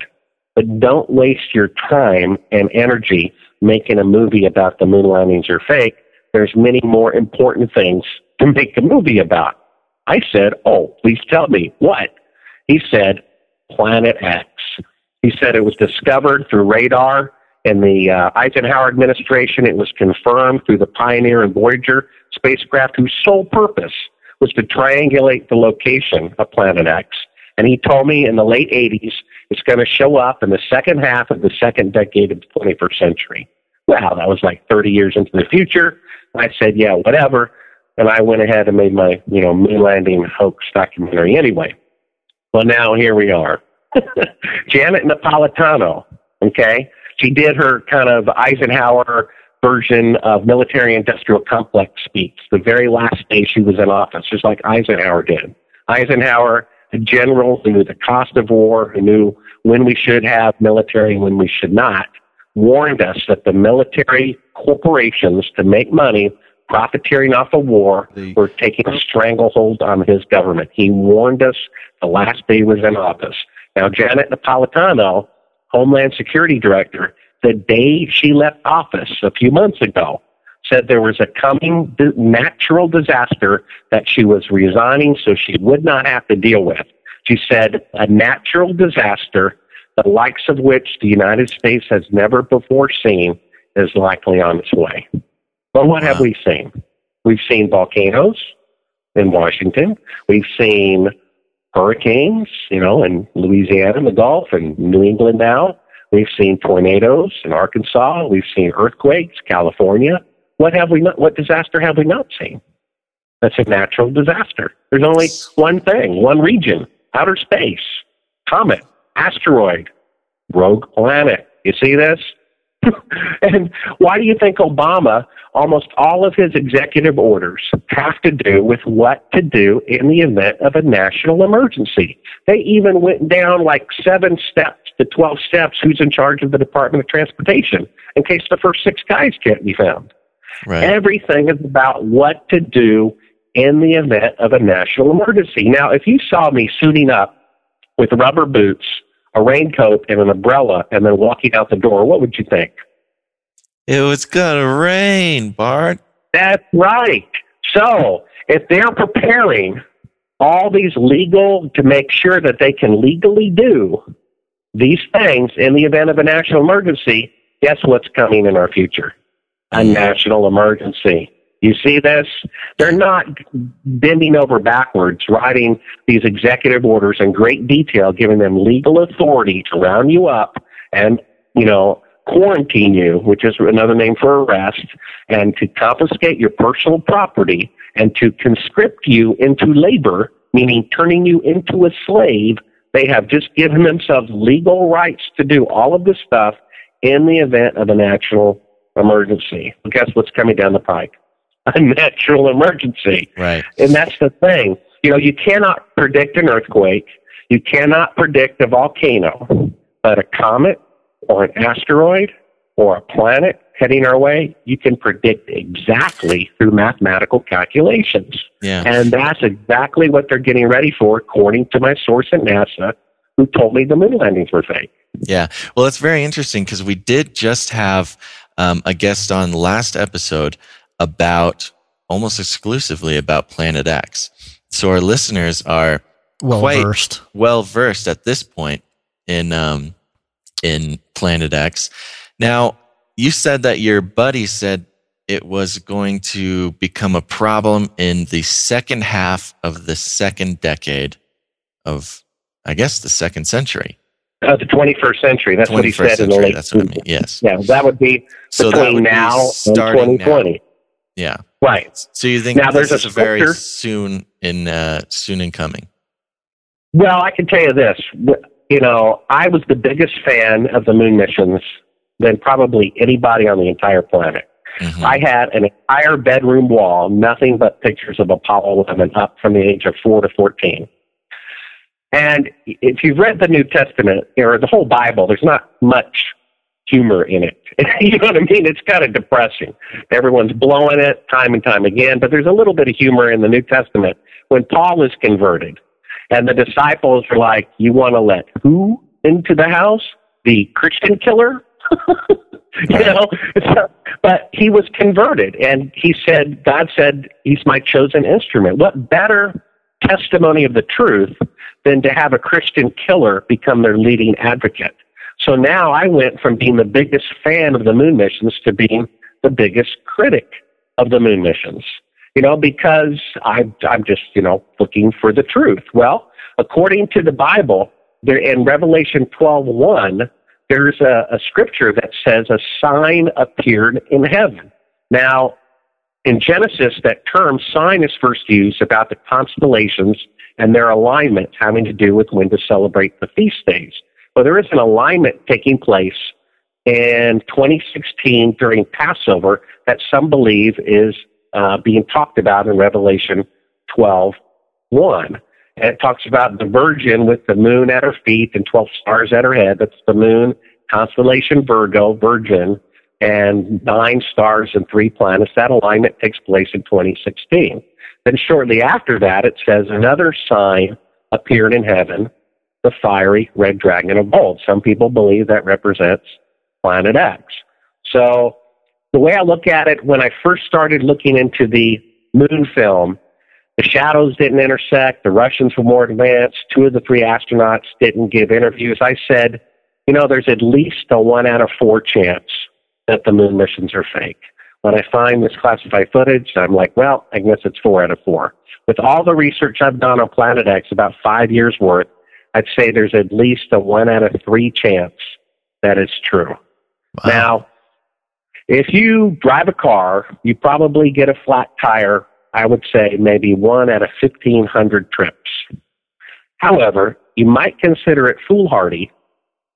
but don't waste your time and energy making a movie about the moon landings are fake. There's many more important things to make a movie about. I said, oh, please tell me. What? He said, Planet X. He said it was discovered through radar in the uh, Eisenhower administration. It was confirmed through the Pioneer and Voyager spacecraft, whose sole purpose was to triangulate the location of Planet X. And he told me in the late eighties, it's going to show up in the second half of the second decade of the twenty-first century. Wow, that was like thirty years into the future. I said, yeah, whatever. And I went ahead and made my, you know, moon landing hoax documentary anyway. Well, now here we are. Janet Napolitano, okay? She did her kind of Eisenhower version of military-industrial complex speech the very last day she was in office, just like Eisenhower did. Eisenhower, a general who knew the cost of war, who knew when we should have military and when we should not, warned us that the military corporations, to make money, profiteering off of war, were taking a stranglehold on his government. He warned us the last day he was in office. Now, Janet Napolitano, Homeland Security Director, the day she left office a few months ago, said there was a coming natural disaster that she was resigning so she would not have to deal with. She said a natural disaster, the likes of which the United States has never before seen, is likely on its way. But what have we seen? We've seen volcanoes in Washington. We've seen hurricanes, you know, in Louisiana and the Gulf and New England now. We've seen tornadoes in Arkansas. We've seen earthquakes, California. What have we not, what disaster have we not seen? That's a natural disaster. There's only one thing, one region, outer space, comet, asteroid, rogue planet. You see this? And why do you think Obama, almost all of his executive orders have to do with what to do in the event of a national emergency? They even went down like seven steps to twelve steps who's in charge of the Department of Transportation in case the first six guys can't be found. Right. Everything is about what to do in the event of a national emergency. Now, if you saw me suiting up with rubber boots, a raincoat, and an umbrella, and then walking out the door, what would you think? It was going to rain, Bart. That's right. So if they're preparing all these legal to make sure that they can legally do these things in the event of a national emergency, guess what's coming in our future? A national emergency. You see this? They're not bending over backwards, writing these executive orders in great detail, giving them legal authority to round you up and, you know, quarantine you, which is another name for arrest, and to confiscate your personal property and to conscript you into labor, meaning turning you into a slave. They have just given themselves legal rights to do all of this stuff in the event of a national emergency. Well, guess what's coming down the pike? A natural emergency. Right. And that's the thing. You know, you cannot predict an earthquake. You cannot predict a volcano. But a comet or an asteroid or a planet heading our way, you can predict exactly through mathematical calculations. Yeah. And that's exactly what they're getting ready for, according to my source at NASA, who told me the moon landings were fake. Yeah. Well, it's very interesting because we did just have um, a guest on last episode about, almost exclusively about Planet X. So our listeners are well quite versed. well versed at this point in um, in Planet X. Now, you said that your buddy said it was going to become a problem in the second half of the second decade of, I guess, the second century. Uh, the twenty-first century. That's what he said. Century, in the late that's what I mean. Yes. Yeah, that would be so between would now be and twenty twenty. Now. Yeah. Right. So you think now this there's a is very soon in uh, soon in coming? Well, I can tell you this. You know, I was the biggest fan of the moon missions than probably anybody on the entire planet. Mm-hmm. I had an entire bedroom wall, nothing but pictures of Apollo eleven up from the age of four to fourteen. And if you've read the New Testament or the whole Bible, there's not much humor in it. You know what I mean? It's kind of depressing. Everyone's blowing it time and time again, but there's a little bit of humor in the New Testament when Paul is converted and the disciples are like, you want to let who into the house? The Christian killer? You know? So, but he was converted and he said, God said, he's my chosen instrument. What better testimony of the truth than to have a Christian killer become their leading advocate? So now I went from being the biggest fan of the moon missions to being the biggest critic of the moon missions, you know, because I, I'm just, you know, looking for the truth. Well, according to the Bible, there in Revelation twelve one, there's a, a scripture that says a sign appeared in heaven. Now, in Genesis, that term sign is first used about the constellations and their alignment having to do with when to celebrate the feast days. Well, there is an alignment taking place in twenty sixteen during Passover that some believe is uh, being talked about in Revelation twelve one. And it talks about the Virgin with the moon at her feet and twelve stars at her head. That's the moon, constellation Virgo, Virgin, and nine stars and three planets. That alignment takes place in twenty sixteen. Then shortly after that, it says another sign appeared in heaven, the fiery red dragon of gold. Some people believe that represents Planet X. So the way I look at it, when I first started looking into the moon film, the shadows didn't intersect, the Russians were more advanced, two of the three astronauts didn't give interviews. I said, you know, there's at least a one out of four chance that the moon missions are fake. When I find this classified footage, I'm like, well, I guess it's four out of four. With all the research I've done on Planet X, about five years worth, I'd say there's at least a one out of three chance that it's true. Wow. Now, if you drive a car, you probably get a flat tire, I would say maybe one out of fifteen hundred trips. However, you might consider it foolhardy,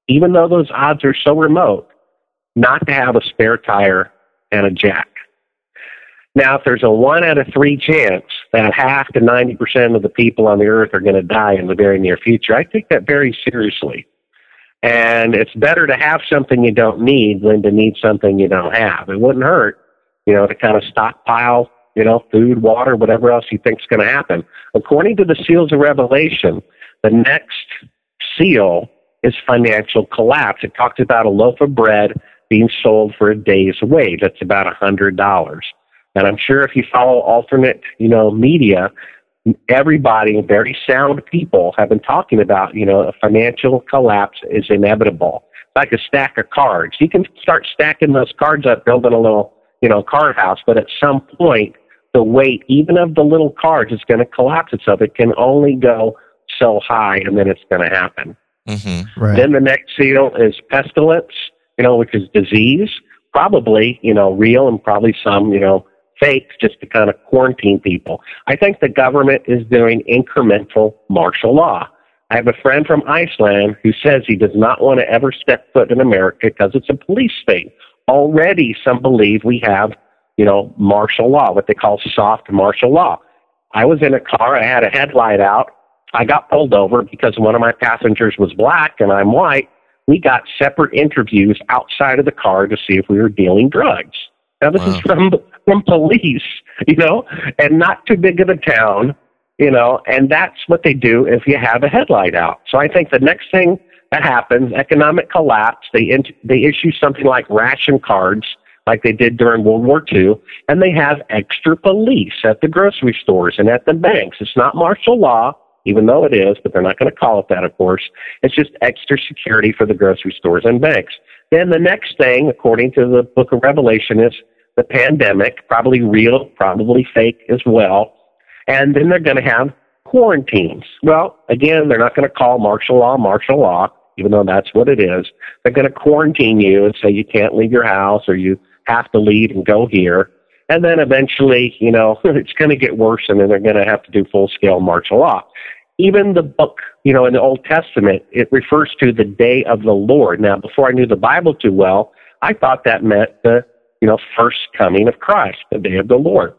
even though those odds are so remote, not to have a spare tire and a jack. Now, if there's a one out of three chance that half to ninety percent of the people on the earth are going to die in the very near future, I take that very seriously. And it's better to have something you don't need than to need something you don't have. It wouldn't hurt, you know, to kind of stockpile, you know, food, water, whatever else you think is going to happen. According to the seals of Revelation, the next seal is financial collapse. It talks about a loaf of bread being sold for a day's wage. That's about one hundred dollars. And I'm sure if you follow alternate, you know, media, everybody, very sound people, have been talking about, you know, a financial collapse is inevitable. It's like a stack of cards. You can start stacking those cards up, building a little, you know, card house, but at some point, the weight, even of the little cards, is going to collapse itself. It can only go so high, and then it's going to happen. Mm-hmm, right. Then the next seal is pestilence, you know, which is disease, probably, you know, real and probably some, you know, fake, just to kind of quarantine people. I think the government is doing incremental martial law. I have a friend from Iceland who says he does not want to ever step foot in America because it's a police state. Already, some believe we have, you know, martial law, what they call soft martial law. I was in a car. I had a headlight out. I got pulled over because one of my passengers was black and I'm white. we got separate interviews outside of the car to see if we were dealing drugs. Now, this wow. is from from police, you know, and not too big of a town, you know, and that's what they do if you have a headlight out. So I think the next thing that happens, economic collapse, they in, they issue something like ration cards, like they did during World War Two, and they have extra police at the grocery stores and at the banks. It's not martial law, even though it is, but they're not going to call it that, of course. It's just extra security for the grocery stores and banks. Then the next thing, according to the book of Revelation, is the pandemic, probably real, probably fake as well. And then they're going to have quarantines. Well, again, they're not going to call martial law martial law, even though that's what it is. They're going to quarantine you and say you can't leave your house or you have to leave and go here. And then eventually, you know, it's going to get worse, and then they're going to have to do full-scale martial law. Even the book, you know, in the Old Testament, it refers to the day of the Lord. Now, before I knew the Bible too well, I thought that meant the, you know, first coming of Christ, the day of the Lord.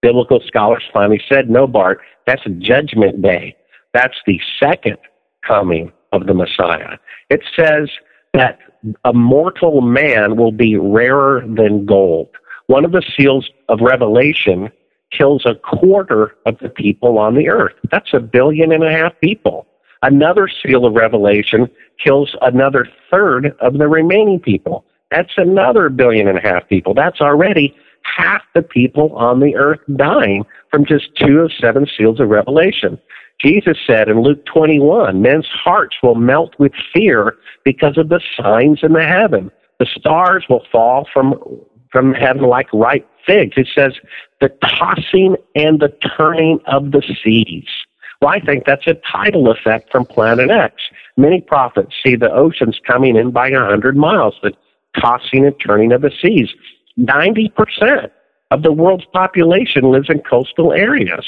Biblical scholars finally said, no, Bart, that's a judgment day. That's the second coming of the Messiah. It says that a mortal man will be rarer than gold. One of the seals of Revelation kills a quarter of the people on the earth. That's a billion and a half people. Another seal of Revelation kills another third of the remaining people. That's another billion and a half people. That's already half the people on the earth dying from just two of seven seals of Revelation. Jesus said in Luke twenty-one, men's hearts will melt with fear because of the signs in the heaven. The stars will fall from from heaven like ripe figs. It says the tossing and the turning of the seas. Well, I think that's a tidal effect from Planet X. Many prophets see the oceans coming in by one hundred miles, the tossing and turning of the seas. ninety percent of the world's population lives in coastal areas.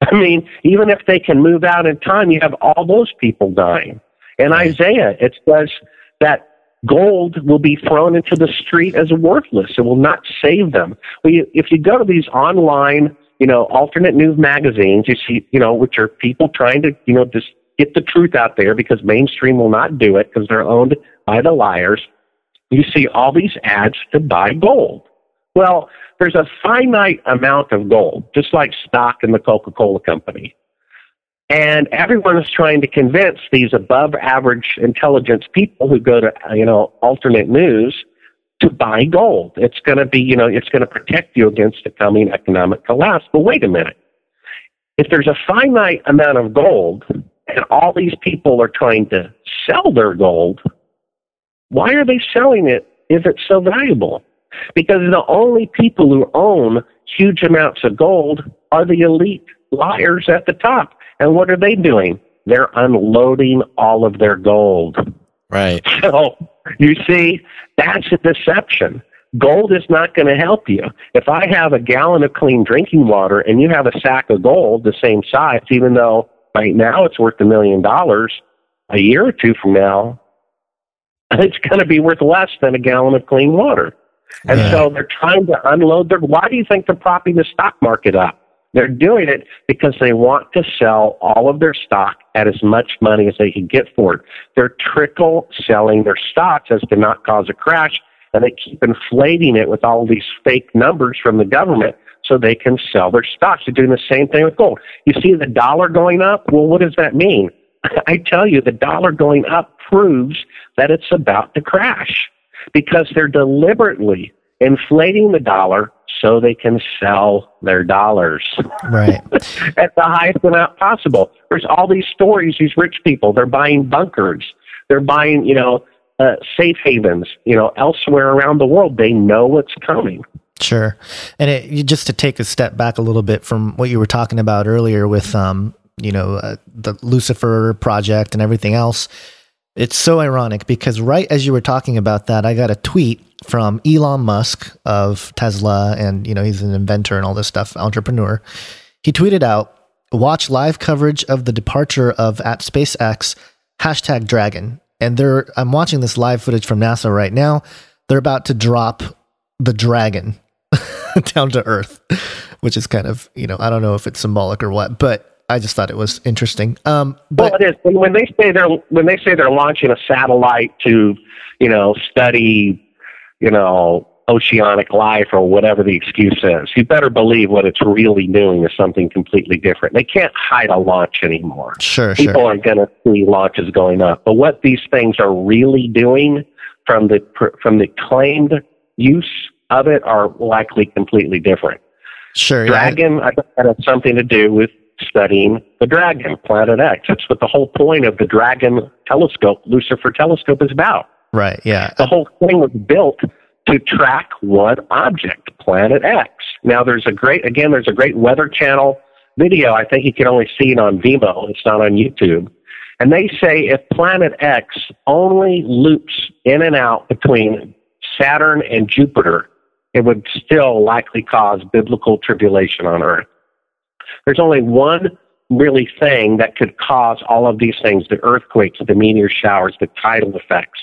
I mean, even if they can move out in time, you have all those people dying. In Isaiah, it says that gold will be thrown into the street as worthless. It will not save them. Well, you, if you go to these online, you know, alternate news magazines, you see, you know, which are people trying to, you know, just get the truth out there because mainstream will not do it because they're owned by the liars. You see all these ads to buy gold. Well, there's a finite amount of gold, just like stock in the Coca-Cola company. And everyone is trying to convince these above-average intelligence people who go to, you know, alternate news to buy gold. It's going to be, you know, it's going to protect you against the coming economic collapse. But wait a minute. If there's a finite amount of gold and all these people are trying to sell their gold, why are they selling it if it's so valuable? Because the only people who own huge amounts of gold are the elite liars at the top. And what are they doing? They're unloading all of their gold. Right. So, you see, that's a deception. Gold is not going to help you. If I have a gallon of clean drinking water and you have a sack of gold the same size, even though right now it's worth a million dollars, a year or two from now, it's going to be worth less than a gallon of clean water. And yeah. so they're trying to unload their... Why do you think they're propping the stock market up? They're doing it because they want to sell all of their stock at as much money as they can get for it. They're trickle selling their stocks as to not cause a crash, and they keep inflating it with all these fake numbers from the government so they can sell their stocks. They're doing the same thing with gold. You see the dollar going up? Well, what does that mean? I tell you, the dollar going up proves that it's about to crash because they're deliberately inflating the dollar so they can sell their dollars right. at the highest amount possible. There's all these stories, these rich people, they're buying bunkers. They're buying, you know, uh, safe havens, you know, elsewhere around the world. They know what's coming. Sure. And it, just to take a step back a little bit from what you were talking about earlier with, um, you know, uh, the Lucifer Project and everything else, it's so ironic because right as you were talking about that, I got a tweet from Elon Musk of Tesla, and you know he's an inventor and all this stuff, entrepreneur. He tweeted out, "Watch live coverage of the departure of at SpaceX hashtag Dragon." And they're I'm watching this live footage from NASA right now. They're about to drop the Dragon down to Earth, which is kind of you know I don't know if it's symbolic or what, but I just thought it was interesting. Um, but well, it is. When, when they say they're when they say they're launching a satellite to, you know, study, you know, oceanic life or whatever the excuse is, you better believe what it's really doing is something completely different. They can't hide a launch anymore. Sure, People sure. are going to see launches going up, but what these things are really doing from the from the claimed use of it are likely completely different. Sure, Dragon, yeah. I think that has something to do with studying the dragon, Planet X. That's what the whole point of the Dragon Telescope, Lucifer Telescope, is about. Right, yeah. The whole thing was built to track one object, Planet X. Now, there's a great, again, there's a great Weather Channel video. I think you can only see it on Vimeo. It's not on YouTube. And they say if Planet X only loops in and out between Saturn and Jupiter, it would still likely cause biblical tribulation on Earth. There's only one really thing that could cause all of these things, the earthquakes, the meteor showers, the tidal effects.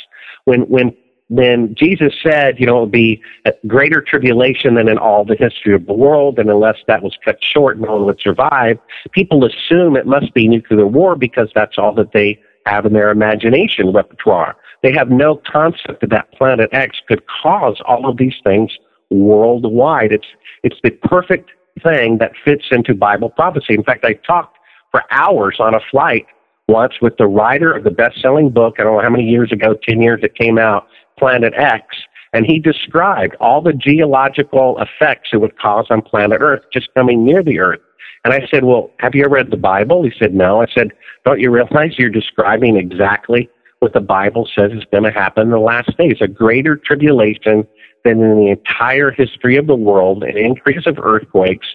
When when when Jesus said, you know, it would be a greater tribulation than in all the history of the world, and unless that was cut short, no one would survive, people assume it must be nuclear war because that's all that they have in their imagination repertoire. They have no concept that that Planet X could cause all of these things worldwide. It's it's the perfect thing that fits into Bible prophecy. In fact, I talked for hours on a flight once with the writer of the best-selling book, I don't know how many years ago, ten years it came out, Planet X, and he described all the geological effects it would cause on planet Earth just coming near the Earth. And I said, well, have you ever read the Bible? He said, no. I said, don't you realize you're describing exactly what the Bible says is going to happen in the last days, a greater tribulation than in the entire history of the world, an increase of earthquakes,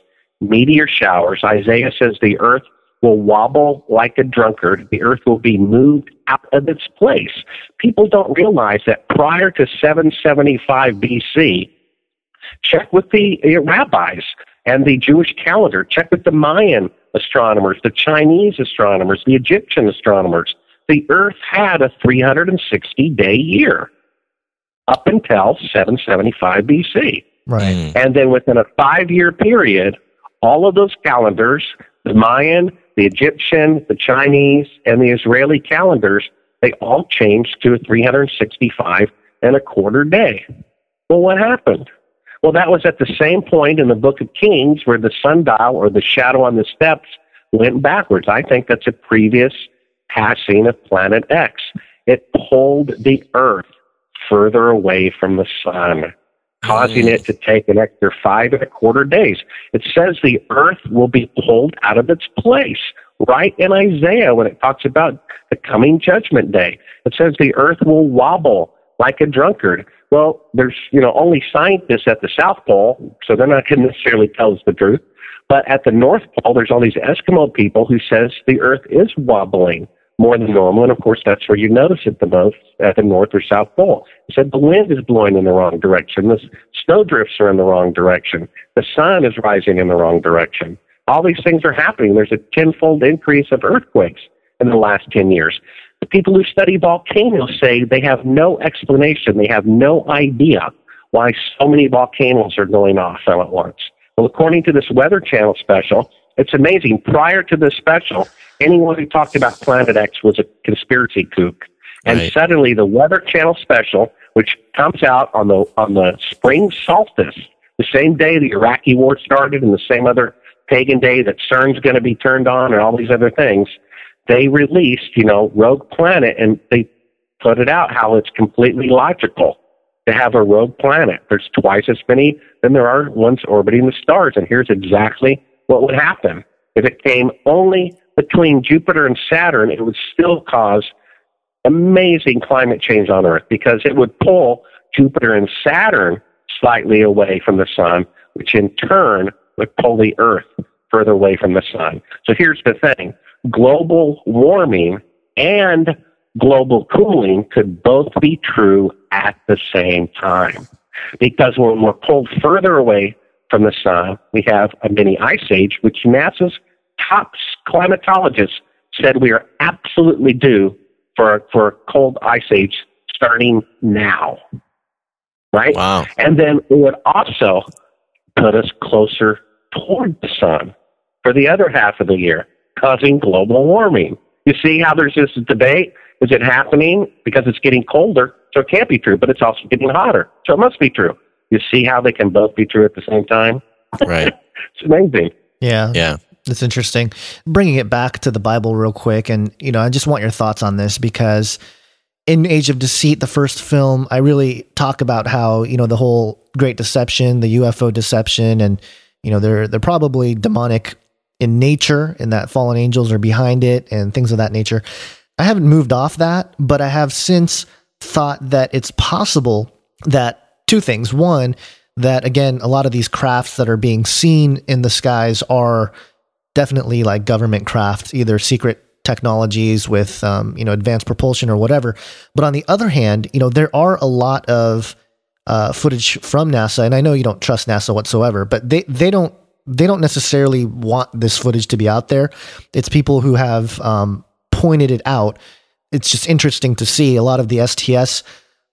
meteor showers. Isaiah says the earth will wobble like a drunkard. The earth will be moved out of its place. People don't realize that prior to seven seventy-five B C, check with the rabbis and the Jewish calendar, check with the Mayan astronomers, the Chinese astronomers, the Egyptian astronomers. The earth had a three hundred sixty day year up until seven seventy-five B C. Right. And then within a five year period, all of those calendars, the Mayan, the Egyptian, the Chinese, and the Israeli calendars, they all changed to three hundred sixty-five and a quarter day. Well, what happened? Well, that was at the same point in the Book of Kings where the sundial or the shadow on the steps went backwards. I think that's a previous passing of Planet X. It pulled the Earth further away from the sun, causing it to take an extra five and a quarter days. It says the earth will be pulled out of its place, right in Isaiah when it talks about the coming judgment day. It says the earth will wobble like a drunkard. Well, there's, you know, only scientists at the South Pole, so they're not going to necessarily tell us the truth. But at the North Pole, there's all these Eskimo people who says the earth is wobbling more than normal, and of course that's where you notice it the most, at the North or South Pole. It said the wind is blowing in the wrong direction, the snowdrifts are in the wrong direction, the sun is rising in the wrong direction. All these things are happening. There's a tenfold increase of earthquakes in the last ten years. The people who study volcanoes say they have no explanation, they have no idea why so many volcanoes are going off all at once. Well, according to this Weather Channel special, it's amazing. Prior to this special, anyone who talked about Planet X was a conspiracy kook. And right. Suddenly the Weather Channel special, which comes out on the on the spring solstice, the same day the Iraqi war started and the same other pagan day that CERN's going to be turned on and all these other things, they released, you know, Rogue Planet, and they put it out how it's completely logical to have a rogue planet. There's twice as many than there are ones orbiting the stars, and here's exactly what would happen if it came only between Jupiter and Saturn. It would still cause amazing climate change on Earth because it would pull Jupiter and Saturn slightly away from the sun, which in turn would pull the Earth further away from the sun. So here's the thing. Global warming and global cooling could both be true at the same time, because when we're pulled further away from the sun, we have a mini ice age, which NASA's top climatologists said we are absolutely due for, for a cold ice age starting now, right? Wow. And then it would also put us closer toward the sun for the other half of the year. causing global warming. You see how there's this debate? Is it happening? Because it's getting colder, so it can't be true, but it's also getting hotter, so it must be true. You see how they can both be true at the same time? Right. It's amazing. Yeah. Yeah. It's interesting. Bringing it back to the Bible real quick, and, you know, I just want your thoughts on this, because in Age of Deceit, the first film, I really talk about how, you know, the whole Great Deception, the U F O deception, and, you know, they're they're probably demonic in nature, and that fallen angels are behind it and things of that nature. I haven't moved off that, but I have since thought that it's possible that two things. One, that again, a lot of these crafts that are being seen in the skies are definitely like government crafts, either secret technologies with, um, you know, advanced propulsion or whatever. But on the other hand, you know, there are a lot of uh, footage from NASA, and I know you don't trust NASA whatsoever, but they, they don't, they don't necessarily want this footage to be out there. It's people who have um, pointed it out. It's just interesting to see a lot of the S T S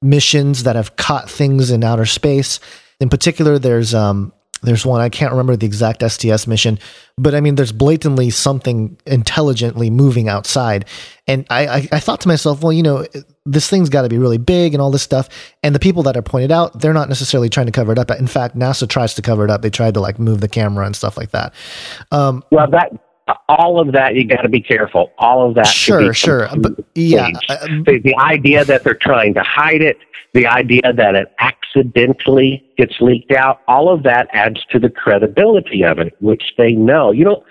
missions that have caught things in outer space. In particular, there's um, there's one, I can't remember the exact S T S mission, but I mean, there's blatantly something intelligently moving outside. And I, I, I thought to myself, well, you know, this thing's got to be really big and all this stuff. And the people that are pointed out, they're not necessarily trying to cover it up. In fact, NASA tries to cover it up. They tried to like move the camera and stuff like that. Um, well, that all of that, you got to be careful. All of that. Sure, sure. But, yeah. Uh, the, the idea that they're trying to hide it, the idea that it accidentally gets leaked out, all of that adds to the credibility of it, which they know. You know,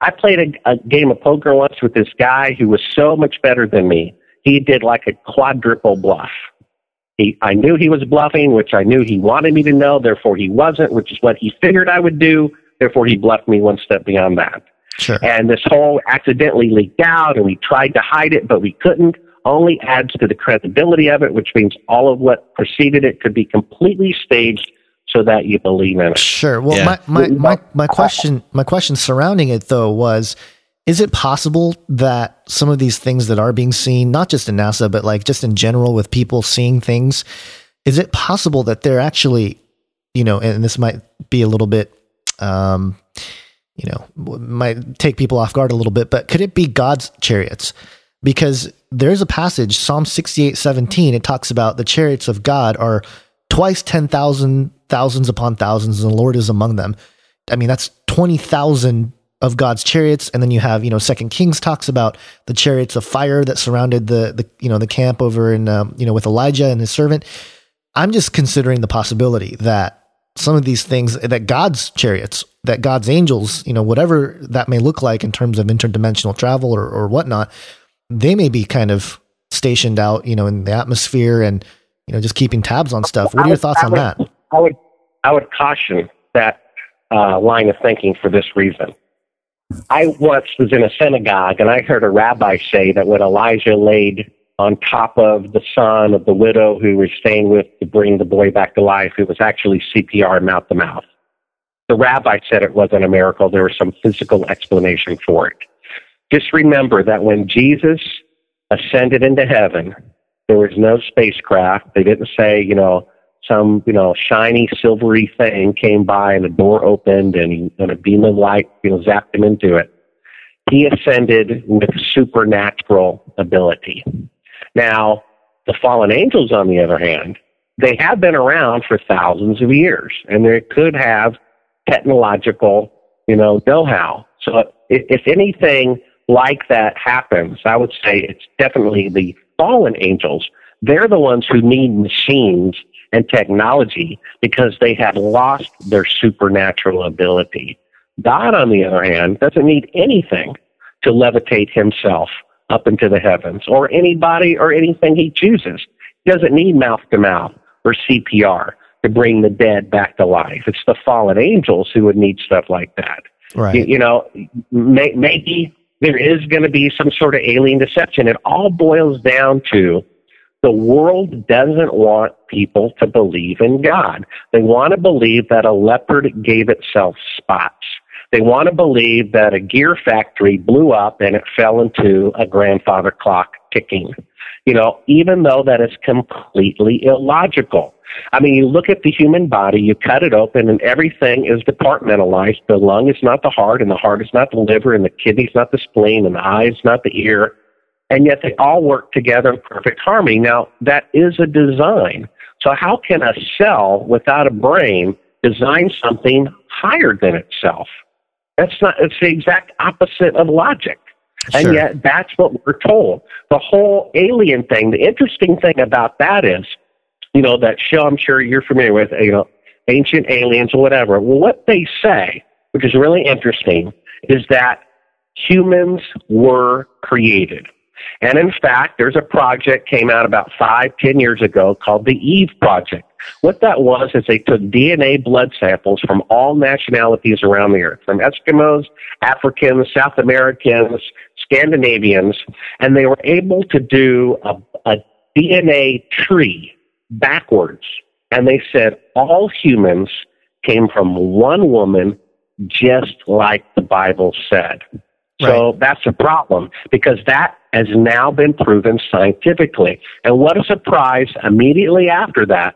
I played a, a game of poker once with this guy who was so much better than me. He did like a quadruple bluff. He, I knew he was bluffing, which I knew he wanted me to know, therefore he wasn't, which is what he figured I would do, therefore he bluffed me one step beyond that. Sure. And this whole accidentally leaked out, and we tried to hide it, but we couldn't, only adds to the credibility of it, which means all of what preceded it could be completely staged so that you believe in it. Sure. Well, yeah. my, my, my, my question, my question surrounding it though was, is it possible that some of these things that are being seen, not just in NASA, but like just in general with people seeing things, is it possible that they're actually, you know, and this might be a little bit, um, you know, might take people off guard a little bit, but could it be God's chariots? Because there's a passage, Psalm sixty-eight seventeen, it talks about the chariots of God are twice ten thousand, thousands upon thousands, and the Lord is among them. I mean, that's twenty thousand of God's chariots. And then you have, you know, Second Kings talks about the chariots of fire that surrounded the, the you know, the camp over in, um, you know, with Elijah and his servant. I'm just considering the possibility that some of these things, that God's chariots, that God's angels, you know, whatever that may look like in terms of interdimensional travel or, or whatnot, they may be kind of stationed out, you know, in the atmosphere and, you know, just keeping tabs on stuff. What are your thoughts on that? I would, I would caution that uh, line of thinking for this reason. I once was in a synagogue and I heard a rabbi say that when Elijah laid on top of the son of the widow who was staying with to bring the boy back to life, it was actually C P R mouth to mouth. The rabbi said it wasn't a miracle. There was some physical explanation for it. Just remember that when Jesus ascended into heaven, there was no spacecraft. They didn't say, you know, some, you know, shiny, silvery thing came by and the door opened and, and a beam of light, you know, zapped him into it. He ascended with supernatural ability. Now, the fallen angels, on the other hand, they have been around for thousands of years, and they could have technological, you know, know-how. So if anything like that happens, I would say it's definitely the fallen angels. They're the ones who need machines and technology because they have lost their supernatural ability. God, on the other hand, doesn't need anything to levitate himself up into the heavens or anybody or anything he chooses. He doesn't need mouth-to-mouth or C P R to bring the dead back to life. It's the fallen angels who would need stuff like that. Right. You, you know, may, maybe there is going to be some sort of alien deception. It all boils down to the world doesn't want people to believe in God. They want to believe that a leopard gave itself spots. They want to believe that a gear factory blew up and it fell into a grandfather clock ticking, you know, even though that is completely illogical. I mean, you look at the human body, you cut it open, and everything is departmentalized. The lung is not the heart, and the heart is not the liver, and the kidney is not the spleen, and the eye is not the ear. And yet they all work together in perfect harmony. Now, that is a design. So how can a cell without a brain design something higher than itself? That's not, it's the exact opposite of logic. Sure. And yet that's what we're told. The whole alien thing, the interesting thing about that is, you know, that show I'm sure you're familiar with, you know, Ancient Aliens or whatever. Well, what they say, which is really interesting, is that humans were created. And in fact, there's a project came out about five, ten years ago called the Eve Project. What that was is they took D N A blood samples from all nationalities around the earth, from Eskimos, Africans, South Americans, Scandinavians, and they were able to do a, a D N A tree backwards. And they said all humans came from one woman, just like the Bible said. So right. That's a problem, because that has now been proven scientifically. And what a surprise, immediately after that,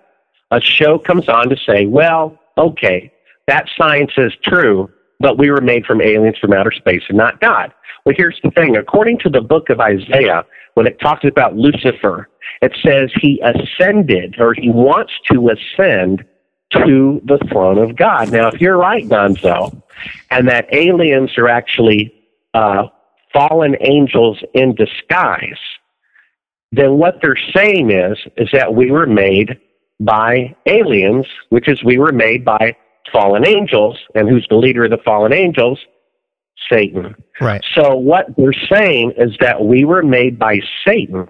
a show comes on to say, well, okay, that science is true, but we were made from aliens from outer space and not God. Well, here's the thing. According to the book of Isaiah, when it talks about Lucifer, it says he ascended, or he wants to ascend to the throne of God. Now, if you're right, Gonzo, and that aliens are actually Uh, fallen angels in disguise, then what they're saying is is that we were made by aliens, which is we were made by fallen angels. And who's the leader of the fallen angels? Satan. Right. So what they're saying is that we were made by Satan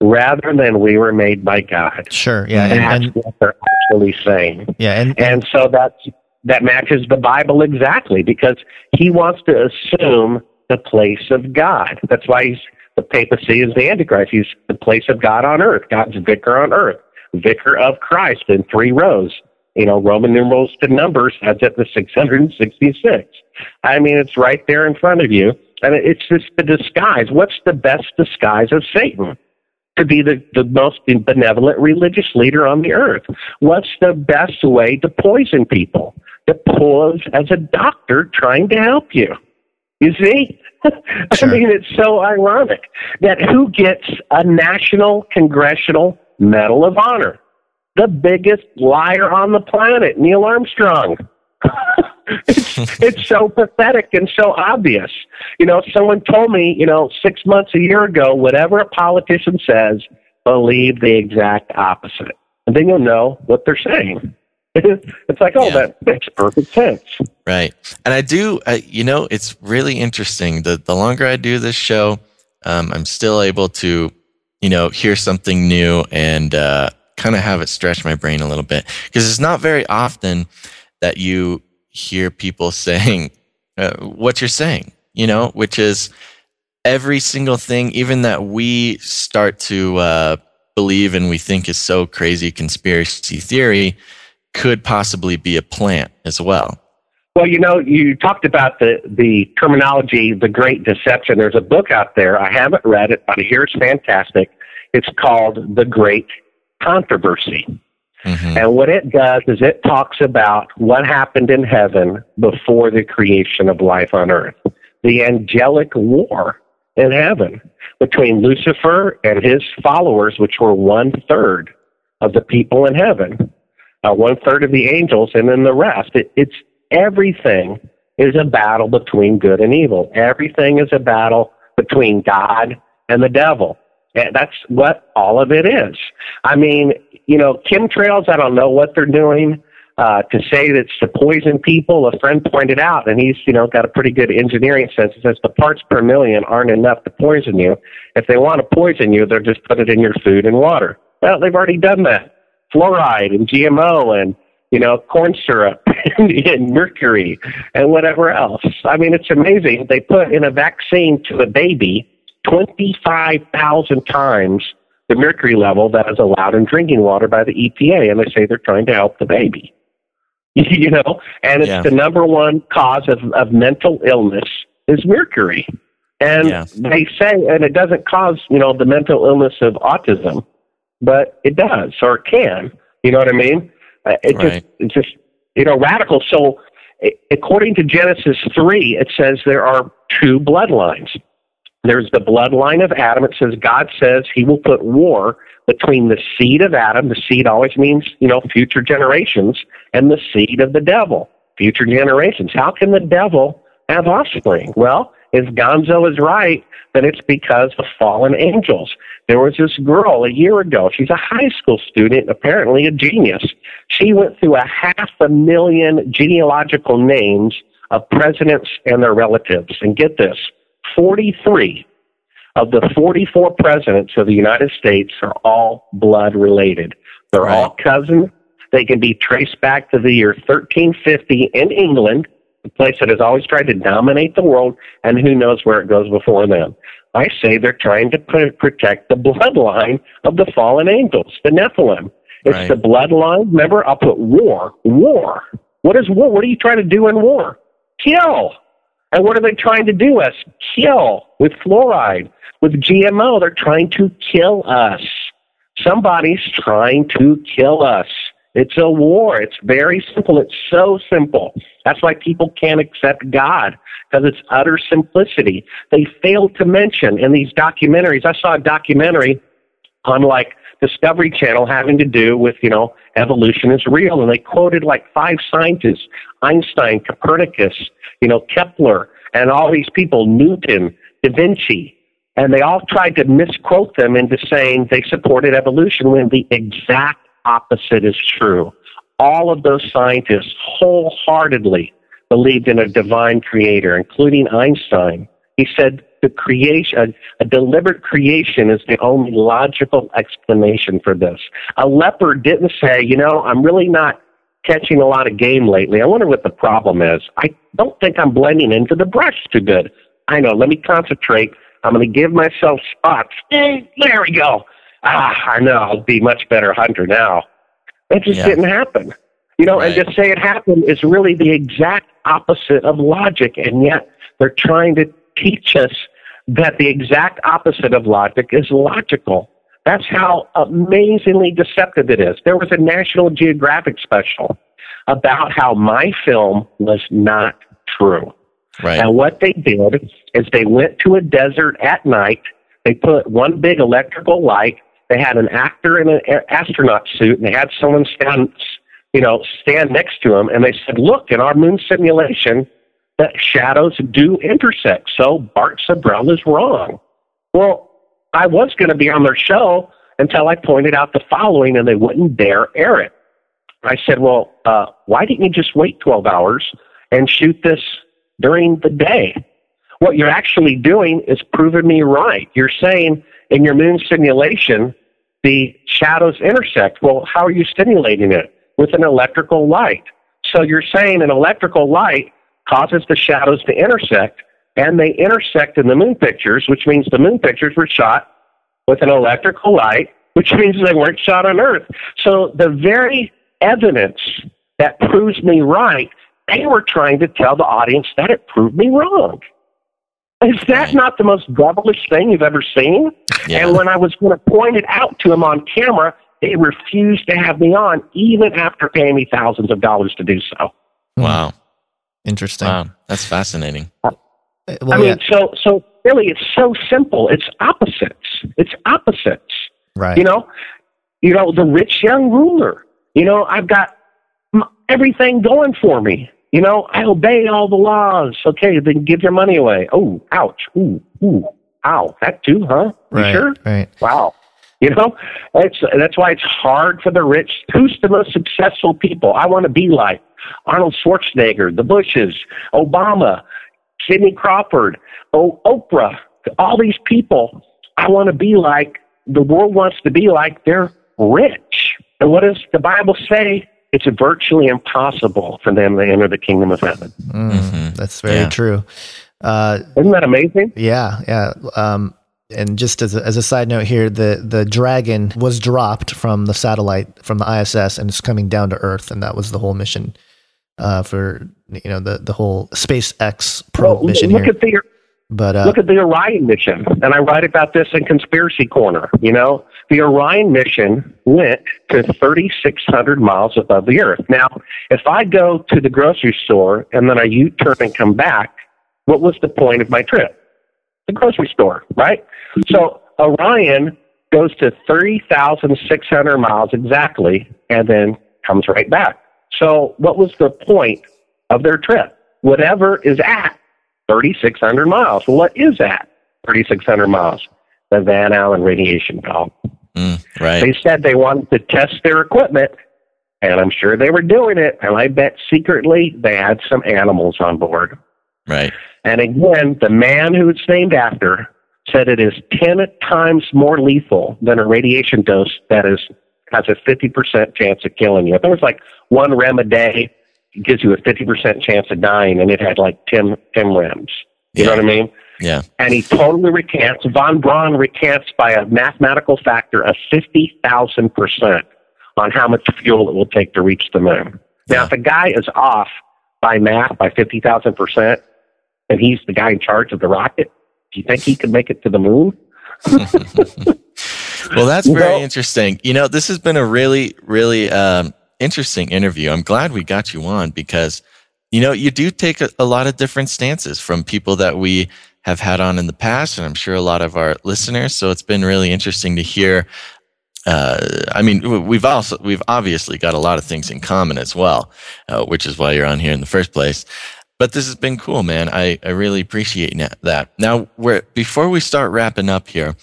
rather than we were made by God. Sure, yeah. And, that's and, what they're actually saying. Yeah, and, and, and so that's... That matches the Bible exactly, because he wants to assume the place of God. That's why he's, the papacy is the Antichrist. He's the place of God on earth, God's vicar on earth, vicar of Christ in three rows. You know, Roman numerals to Numbers, that's at the six hundred sixty-six. I mean, it's right there in front of you. And it's just the disguise. What's the best disguise of Satan? To be the, the most benevolent religious leader on the earth. What's the best way to poison people? To pose as a doctor trying to help you. You see? Sure. I mean, it's so ironic that who gets a National Congressional Medal of Honor? The biggest liar on the planet, Neil Armstrong. it's, it's so pathetic and so obvious. You know, someone told me, you know, six months, a year ago, whatever a politician says, believe the exact opposite. And then you'll know what they're saying. It's like, oh, yeah. That makes perfect sense. Right. And I do, uh, you know, it's really interesting. The, the longer I do this show, um, I'm still able to, you know, hear something new and uh, kind of have it stretch my brain a little bit. Because it's not very often that you hear people saying uh, what you're saying, you know, which is every single thing, even that we start to uh, believe and we think is so crazy conspiracy theory, could possibly be a plant as well. Well, you know, you talked about the, the terminology, the great deception. There's a book out there. I haven't read it, but I hear it's fantastic. It's called The Great Controversy. Mm-hmm. And what it does is it talks about what happened in heaven before the creation of life on earth, the angelic war in heaven between Lucifer and his followers, which were one-third of the people in heaven. Uh, one-third of the angels, and then the rest. It, it's everything is a battle between good and evil. Everything is a battle between God and the devil. And that's what all of it is. I mean, you know, chemtrails, I don't know what they're doing. Uh, to say that it's to poison people, a friend pointed out, and he's, you know, got a pretty good engineering sense. He says the parts per million aren't enough to poison you. If they want to poison you, they'll just put it in your food and water. Well, they've already done that. Fluoride and G M O and, you know, corn syrup and, and mercury and whatever else. I mean, it's amazing. They put in a vaccine to a baby twenty-five thousand times the mercury level that is allowed in drinking water by the E P A, and they say they're trying to help the baby. you know, and it's yeah. the number one cause of, of mental illness is mercury. And yeah. they say, and it doesn't cause, you know, the mental illness of autism, but it does, or it can, you know what I mean? Uh, it right. just, it's just, you know, radical. So it, according to Genesis three, it says there are two bloodlines. There's the bloodline of Adam. It says God says he will put war between the seed of Adam, the seed always means, you know, future generations, and the seed of the devil, future generations. How can the devil have offspring? Well, if Gonzo is right, then it's because of fallen angels. There was this girl a year ago. She's a high school student, apparently a genius. She went through a half a million genealogical names of presidents and their relatives. And get this, forty-three of the forty-four presidents of the United States are all blood related. They're right. all cousins. They can be traced back to the year thirteen fifty in England, the place that has always tried to dominate the world, and who knows where it goes before them. I say they're trying to protect the bloodline of the fallen angels, the Nephilim. It's right. the bloodline. Remember, I'll put war, war. What is war? What are you trying to do in war? Kill. And what are they trying to do us? Kill. With fluoride, with G M O, they're trying to kill us. Somebody's trying to kill us. It's a war. It's very simple. It's so simple. That's why people can't accept God, because it's utter simplicity. They fail to mention in these documentaries. I saw a documentary on, like, Discovery Channel having to do with, you know, evolution is real. And they quoted, like, five scientists, Einstein, Copernicus, you know, Kepler, and all these people, Newton, Da Vinci. And they all tried to misquote them into saying they supported evolution when the exact opposite is true. All of those scientists wholeheartedly believed in a divine creator, including Einstein. He said the creation, a, a deliberate creation is the only logical explanation for this. A leopard didn't say, you know, I'm really not catching a lot of game lately. I wonder what the problem is. I don't think I'm blending into the brush too good. I know, let me concentrate. I'm going to give myself spots. Hey, there we go. Ah, I know, I'll be much better hunter now. It just yeah. didn't happen. You know, right. and just say it happened is really the exact opposite of logic, and yet they're trying to teach us that the exact opposite of logic is logical. That's how amazingly deceptive it is. There was a National Geographic special about how my film was not true. Right. And what they did is they went to a desert at night. They put one big electrical light. They had an actor in an astronaut suit, and they had someone stand, you know, stand next to him, and they said, look, in our moon simulation, that shadows do intersect, so Bart Sibrel is wrong. Well, I was going to be on their show until I pointed out the following, and they wouldn't dare air it. I said, well, uh, why didn't you just wait twelve hours and shoot this during the day? What you're actually doing is proving me right. You're saying in your moon simulation, the shadows intersect. Well, how are you stimulating it? With an electrical light. So you're saying an electrical light causes the shadows to intersect, and they intersect in the moon pictures, which means the moon pictures were shot with an electrical light, which means they weren't shot on Earth. So the very evidence that proves me right, they were trying to tell the audience that it proved me wrong. Is that not the most devilish thing you've ever seen? Yeah. And when I was going to point it out to him on camera, they refused to have me on, even after paying me thousands of dollars to do so. Wow. Interesting. Wow. That's fascinating. Uh, well, I mean, yeah. so so really, it's so simple. It's opposites. It's opposites. Right. You know, you know, the rich young ruler. You know, I've got everything going for me. You know, I obey all the laws. Okay, then give your money away. Oh, ouch. Ooh, ooh, ow. That too, huh? You right, sure? Right. Wow. You know, that's, that's why it's hard for the rich. Who's the most successful people? I want to be like Arnold Schwarzenegger, the Bushes, Obama, Sidney Crawford, o- Oprah, all these people. I want to be like, the world wants to be like, they're rich. And what does the Bible say? It's virtually impossible for them to enter the kingdom of heaven. Mm-hmm. That's very yeah. true. Uh, Isn't that amazing? Yeah, yeah. Um, and just as a, as a side note here, the, the dragon was dropped from the satellite, from the I S S, and it's coming down to Earth, and that was the whole mission. uh, for you know the the whole SpaceX probe well, mission look here. At the, but uh, look at the Orion mission, and I write about this in Conspiracy Corner. You know, the Orion mission went to thirty-six hundred miles above the Earth. Now, if I go to the grocery store and then I U-turn and come back, what was the point of my trip? The grocery store, right? So Orion goes to thirty thousand six hundred miles exactly and then comes right back. So what was the point of their trip? Whatever is at thirty-six hundred miles. Well, what is at thirty-six hundred miles? The Van Allen radiation column. Mm, right. They said they wanted to test their equipment, and I'm sure they were doing it, and I bet secretly they had some animals on board. Right. And again, the man who it's named after said it is ten times more lethal than a radiation dose that is has a fifty percent chance of killing you. If there was like one rem a day, it gives you a fifty percent chance of dying, and it had like ten, ten rems. You yeah. know what I mean? Yeah. And he totally recants. Von Braun recants by a mathematical factor of fifty thousand percent on how much fuel it will take to reach the moon. Now, yeah. if a guy is off by math by fifty thousand percent, and he's the guy in charge of the rocket, do you think he could make it to the moon? Well, that's very well, interesting. You know, this has been a really, really um, interesting interview. I'm glad we got you on because, you know, you do take a, a lot of different stances from people that we have had on in the past, and I'm sure a lot of our listeners. So it's been really interesting to hear. Uh, I mean, we've also we've obviously got a lot of things in common as well, uh, which is why you're on here in the first place. But this has been cool, man. I, I really appreciate that. Now, we're, before we start wrapping up here,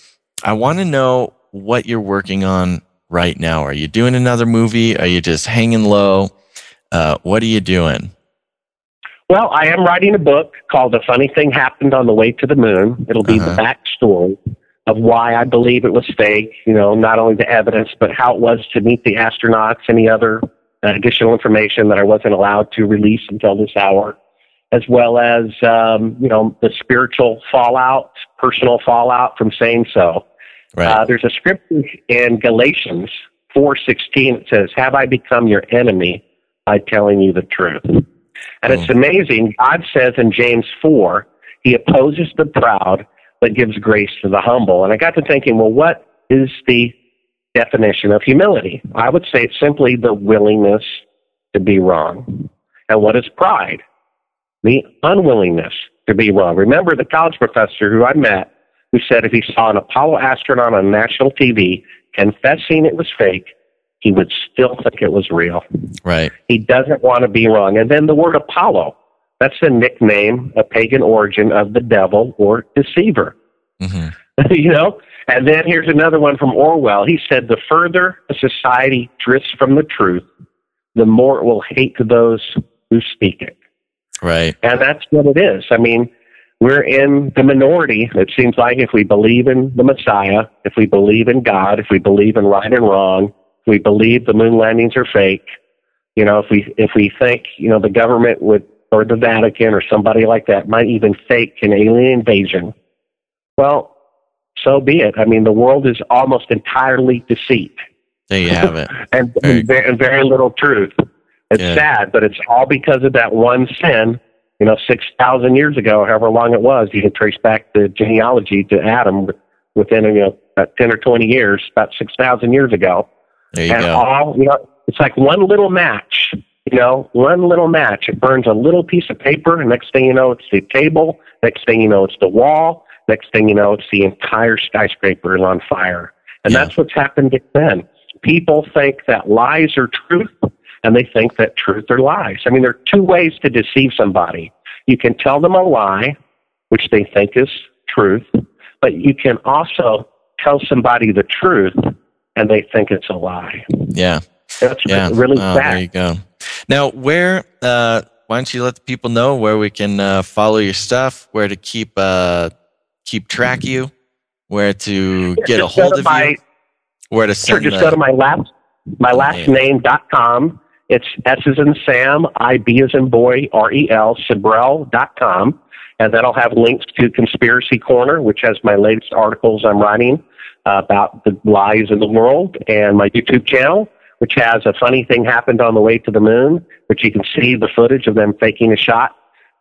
I want to know what you're working on right now. Are you doing another movie? Are you just hanging low? Uh, what are you doing? Well, I am writing a book called A Funny Thing Happened on the Way to the Moon. It'll be uh-huh. the backstory of why I believe it was fake, you know, not only the evidence, but how it was to meet the astronauts, any other uh, additional information that I wasn't allowed to release until this hour, as well as, um, you know, the spiritual fallout, personal fallout from saying so. Right. Uh, there's a script in Galatians four sixteen that says, "Have I become your enemy by telling you the truth?" And oh. it's amazing. God says in James four, he opposes the proud, but gives grace to the humble. And I got to thinking, well, what is the definition of humility? I would say it's simply the willingness to be wrong. And what is pride? The unwillingness to be wrong. Remember the college professor who I met who said if he saw an Apollo astronaut on national T V confessing it was fake, he would still think it was real. Right. He doesn't want to be wrong. And then the word Apollo, that's a nickname, a pagan origin of the devil or deceiver. Mm-hmm. You know? And then here's another one from Orwell. He said, "The further a society drifts from the truth, the more it will hate those who speak it." Right. And that's what it is. I mean, we're in the minority, it seems like, if we believe in the Messiah, if we believe in God, if we believe in right and wrong, if we believe the moon landings are fake, you know, if we if we think, you know, the government would, or the Vatican or somebody like that might even fake an alien invasion. Well, so be it. I mean, the world is almost entirely deceit. There you have it. and, very, and very little truth. It's yeah. sad, but it's all because of that one sin, you know, six thousand years ago, however long it was. You can trace back the genealogy to Adam within, you know, about ten or twenty years, about six thousand years ago. There you and go. all, you know, it's like one little match, you know, one little match. It burns a little piece of paper, and next thing you know, it's the table. Next thing you know, it's the wall. Next thing you know, it's the entire skyscraper is on fire. And yeah. that's what's happened then. People think that lies are truth, and they think that truth are lies. I mean, there are two ways to deceive somebody. You can tell them a lie, which they think is truth, but you can also tell somebody the truth, and they think it's a lie. Yeah. That's yeah. really oh, bad. There you go. Now, where, uh, why don't you let the people know where we can uh, follow your stuff, where to keep uh, keep track of you, where to get just a hold of my, you, where to send Just the, go to my, lap, my oh, last man. name dot com. It's S as in Sam, I, B as in boy, R E L, sibrel dot com. And then I'll have links to Conspiracy Corner, which has my latest articles I'm writing uh, about the lies in the world, and my YouTube channel, which has A Funny Thing Happened on the Way to the Moon, which you can see the footage of them faking a shot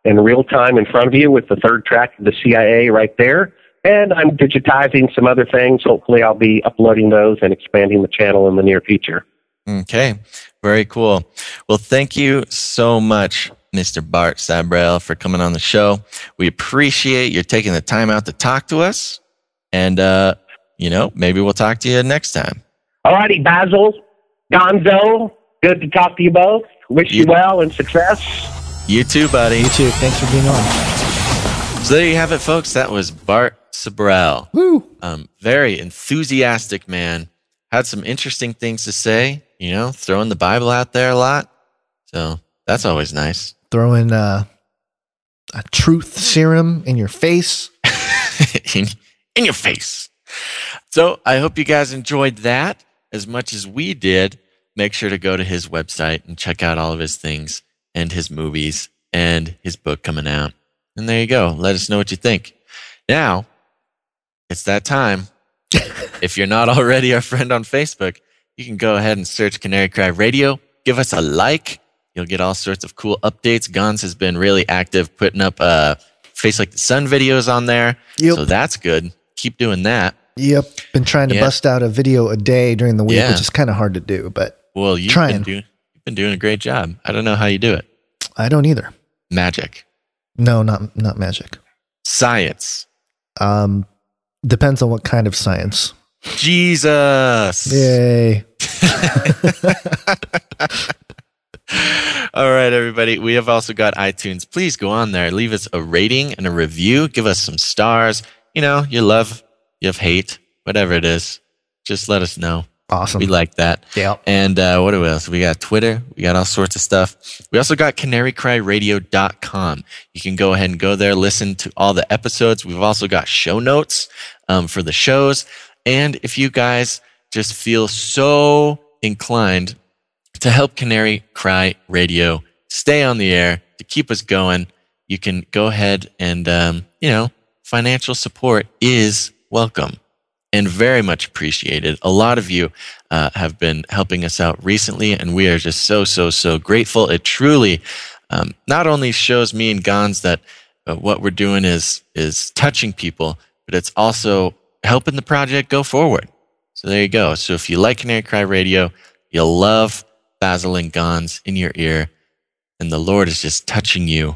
in real time in front of you with the third track of the C I A right there. And I'm digitizing some other things. Hopefully I'll be uploading those and expanding the channel in the near future. Okay, very cool. Well, thank you so much, Mister Bart Sibrel, for coming on the show. We appreciate you taking the time out to talk to us. And, uh, you know, maybe we'll talk to you next time. All righty, Basil, Gonzo, good to talk to you both. Wish you, you well and success. You too, buddy. You too. Thanks for being on. So there you have it, folks. That was Bart Sibrel. Woo! Um, very enthusiastic man. Had some interesting things to say, you know, throwing the Bible out there a lot. So that's always nice. Throwing uh, a truth serum in your face. in, in your face. So I hope you guys enjoyed that as much as we did. Make sure to go to his website and check out all of his things and his movies and his book coming out. And there you go. Let us know what you think. Now, it's that time. If you're not already our friend on Facebook, you can go ahead and search Canary Cry Radio. Give us a like. You'll get all sorts of cool updates. Gons has been really active putting up uh, Face Like the Sun videos on there. Yep. So that's good. Keep doing that. Yep. Been trying to yep. bust out a video a day during the week, yeah. which is kind of hard to do, but well, you've trying. Been doing, you've been doing a great job. I don't know how you do it. I don't either. Magic. No, not not magic. Science. Um, depends on what kind of science. Jesus. Yay. All right, everybody. We have also got iTunes. Please go on there. Leave us a rating and a review. Give us some stars. You know, you love, you have hate, whatever it is. Just let us know. Awesome. We like that. Yeah. And uh, what else? We got Twitter. We got all sorts of stuff. We also got canary cry radio dot com. You can go ahead and go there, listen to all the episodes. We've also got show notes um, for the shows. And if you guys just feel so inclined to help Canary Cry Radio stay on the air, to keep us going, you can go ahead and, um, you know, financial support is welcome and very much appreciated. A lot of you uh, have been helping us out recently, and we are just so, so, so grateful. It truly um, not only shows me and Gons that uh, what we're doing is is touching people, but it's also helping the project go forward. So there you go. So if you like Canary Cry Radio, you'll love Basil and Gons in your ear, and the Lord is just touching you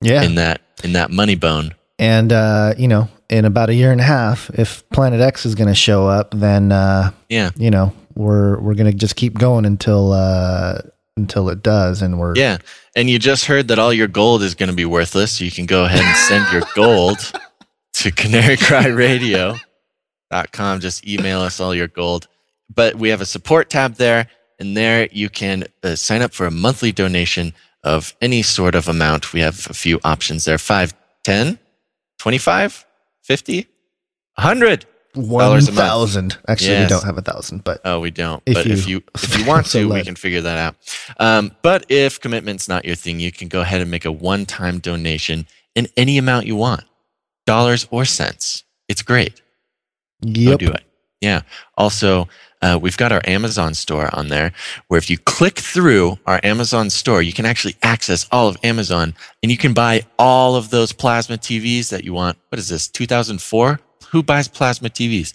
yeah. in that in that money bone. And, uh, you know, in about a year and a half, if Planet X is going to show up, then, uh, yeah. you know, we're we're going to just keep going until uh, until it does. And we're Yeah. And you just heard that all your gold is going to be worthless. So you can go ahead and send your gold to canary cry radio dot com. Just email us all your gold. But we have a support tab there. And there you can uh, sign up for a monthly donation of any sort of amount. We have a few options there. five, ten, twenty-five, fifty, one hundred dollars one thousand. Actually, yes. We don't have a thousand, but oh, we don't. If but you, if you if you want so to, led. we can figure that out. Um, but if commitment's not your thing, you can go ahead and make a one-time donation in any amount you want, dollars or cents. It's great. Yep. Go do it. Yeah. Also, uh, we've got our Amazon store on there, where if you click through our Amazon store, you can actually access all of Amazon, and you can buy all of those plasma T Vs that you want. What is this, two thousand four? Who buys plasma T Vs?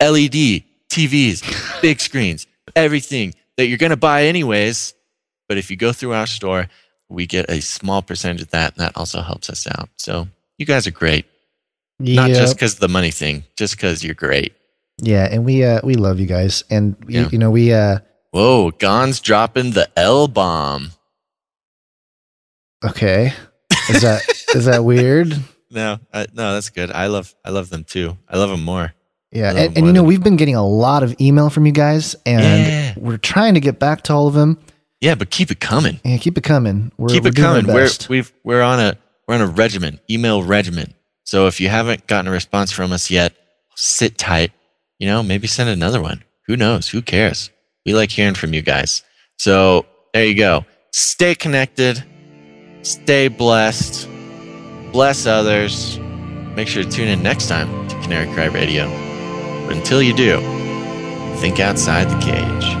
L E D T Vs, big screens, everything that you're going to buy anyways. But if you go through our store, we get a small percentage of that, and that also helps us out. So you guys are great. Yep. Not just because of the money thing, just because you're great. Yeah, and we uh, we love you guys, and yeah. you, you know we. Uh, Whoa, Gon's dropping the L bomb. Okay, is that is that weird? No, I, no, that's good. I love I love them too. I love them more. Yeah, and, them and more you know we've been getting a lot of email from you guys, and yeah. we're trying to get back to all of them. Yeah, but keep it coming. Yeah, keep it coming. We're, keep we're it coming. We're we've we're on a we're on a regimen, email regimen. So if you haven't gotten a response from us yet, sit tight. You know, maybe send another one. Who knows? Who cares? We like hearing from you guys. So there you go. Stay connected. Stay blessed. Bless others. Make sure to tune in next time to Canary Cry Radio. But until you do, think outside the cage.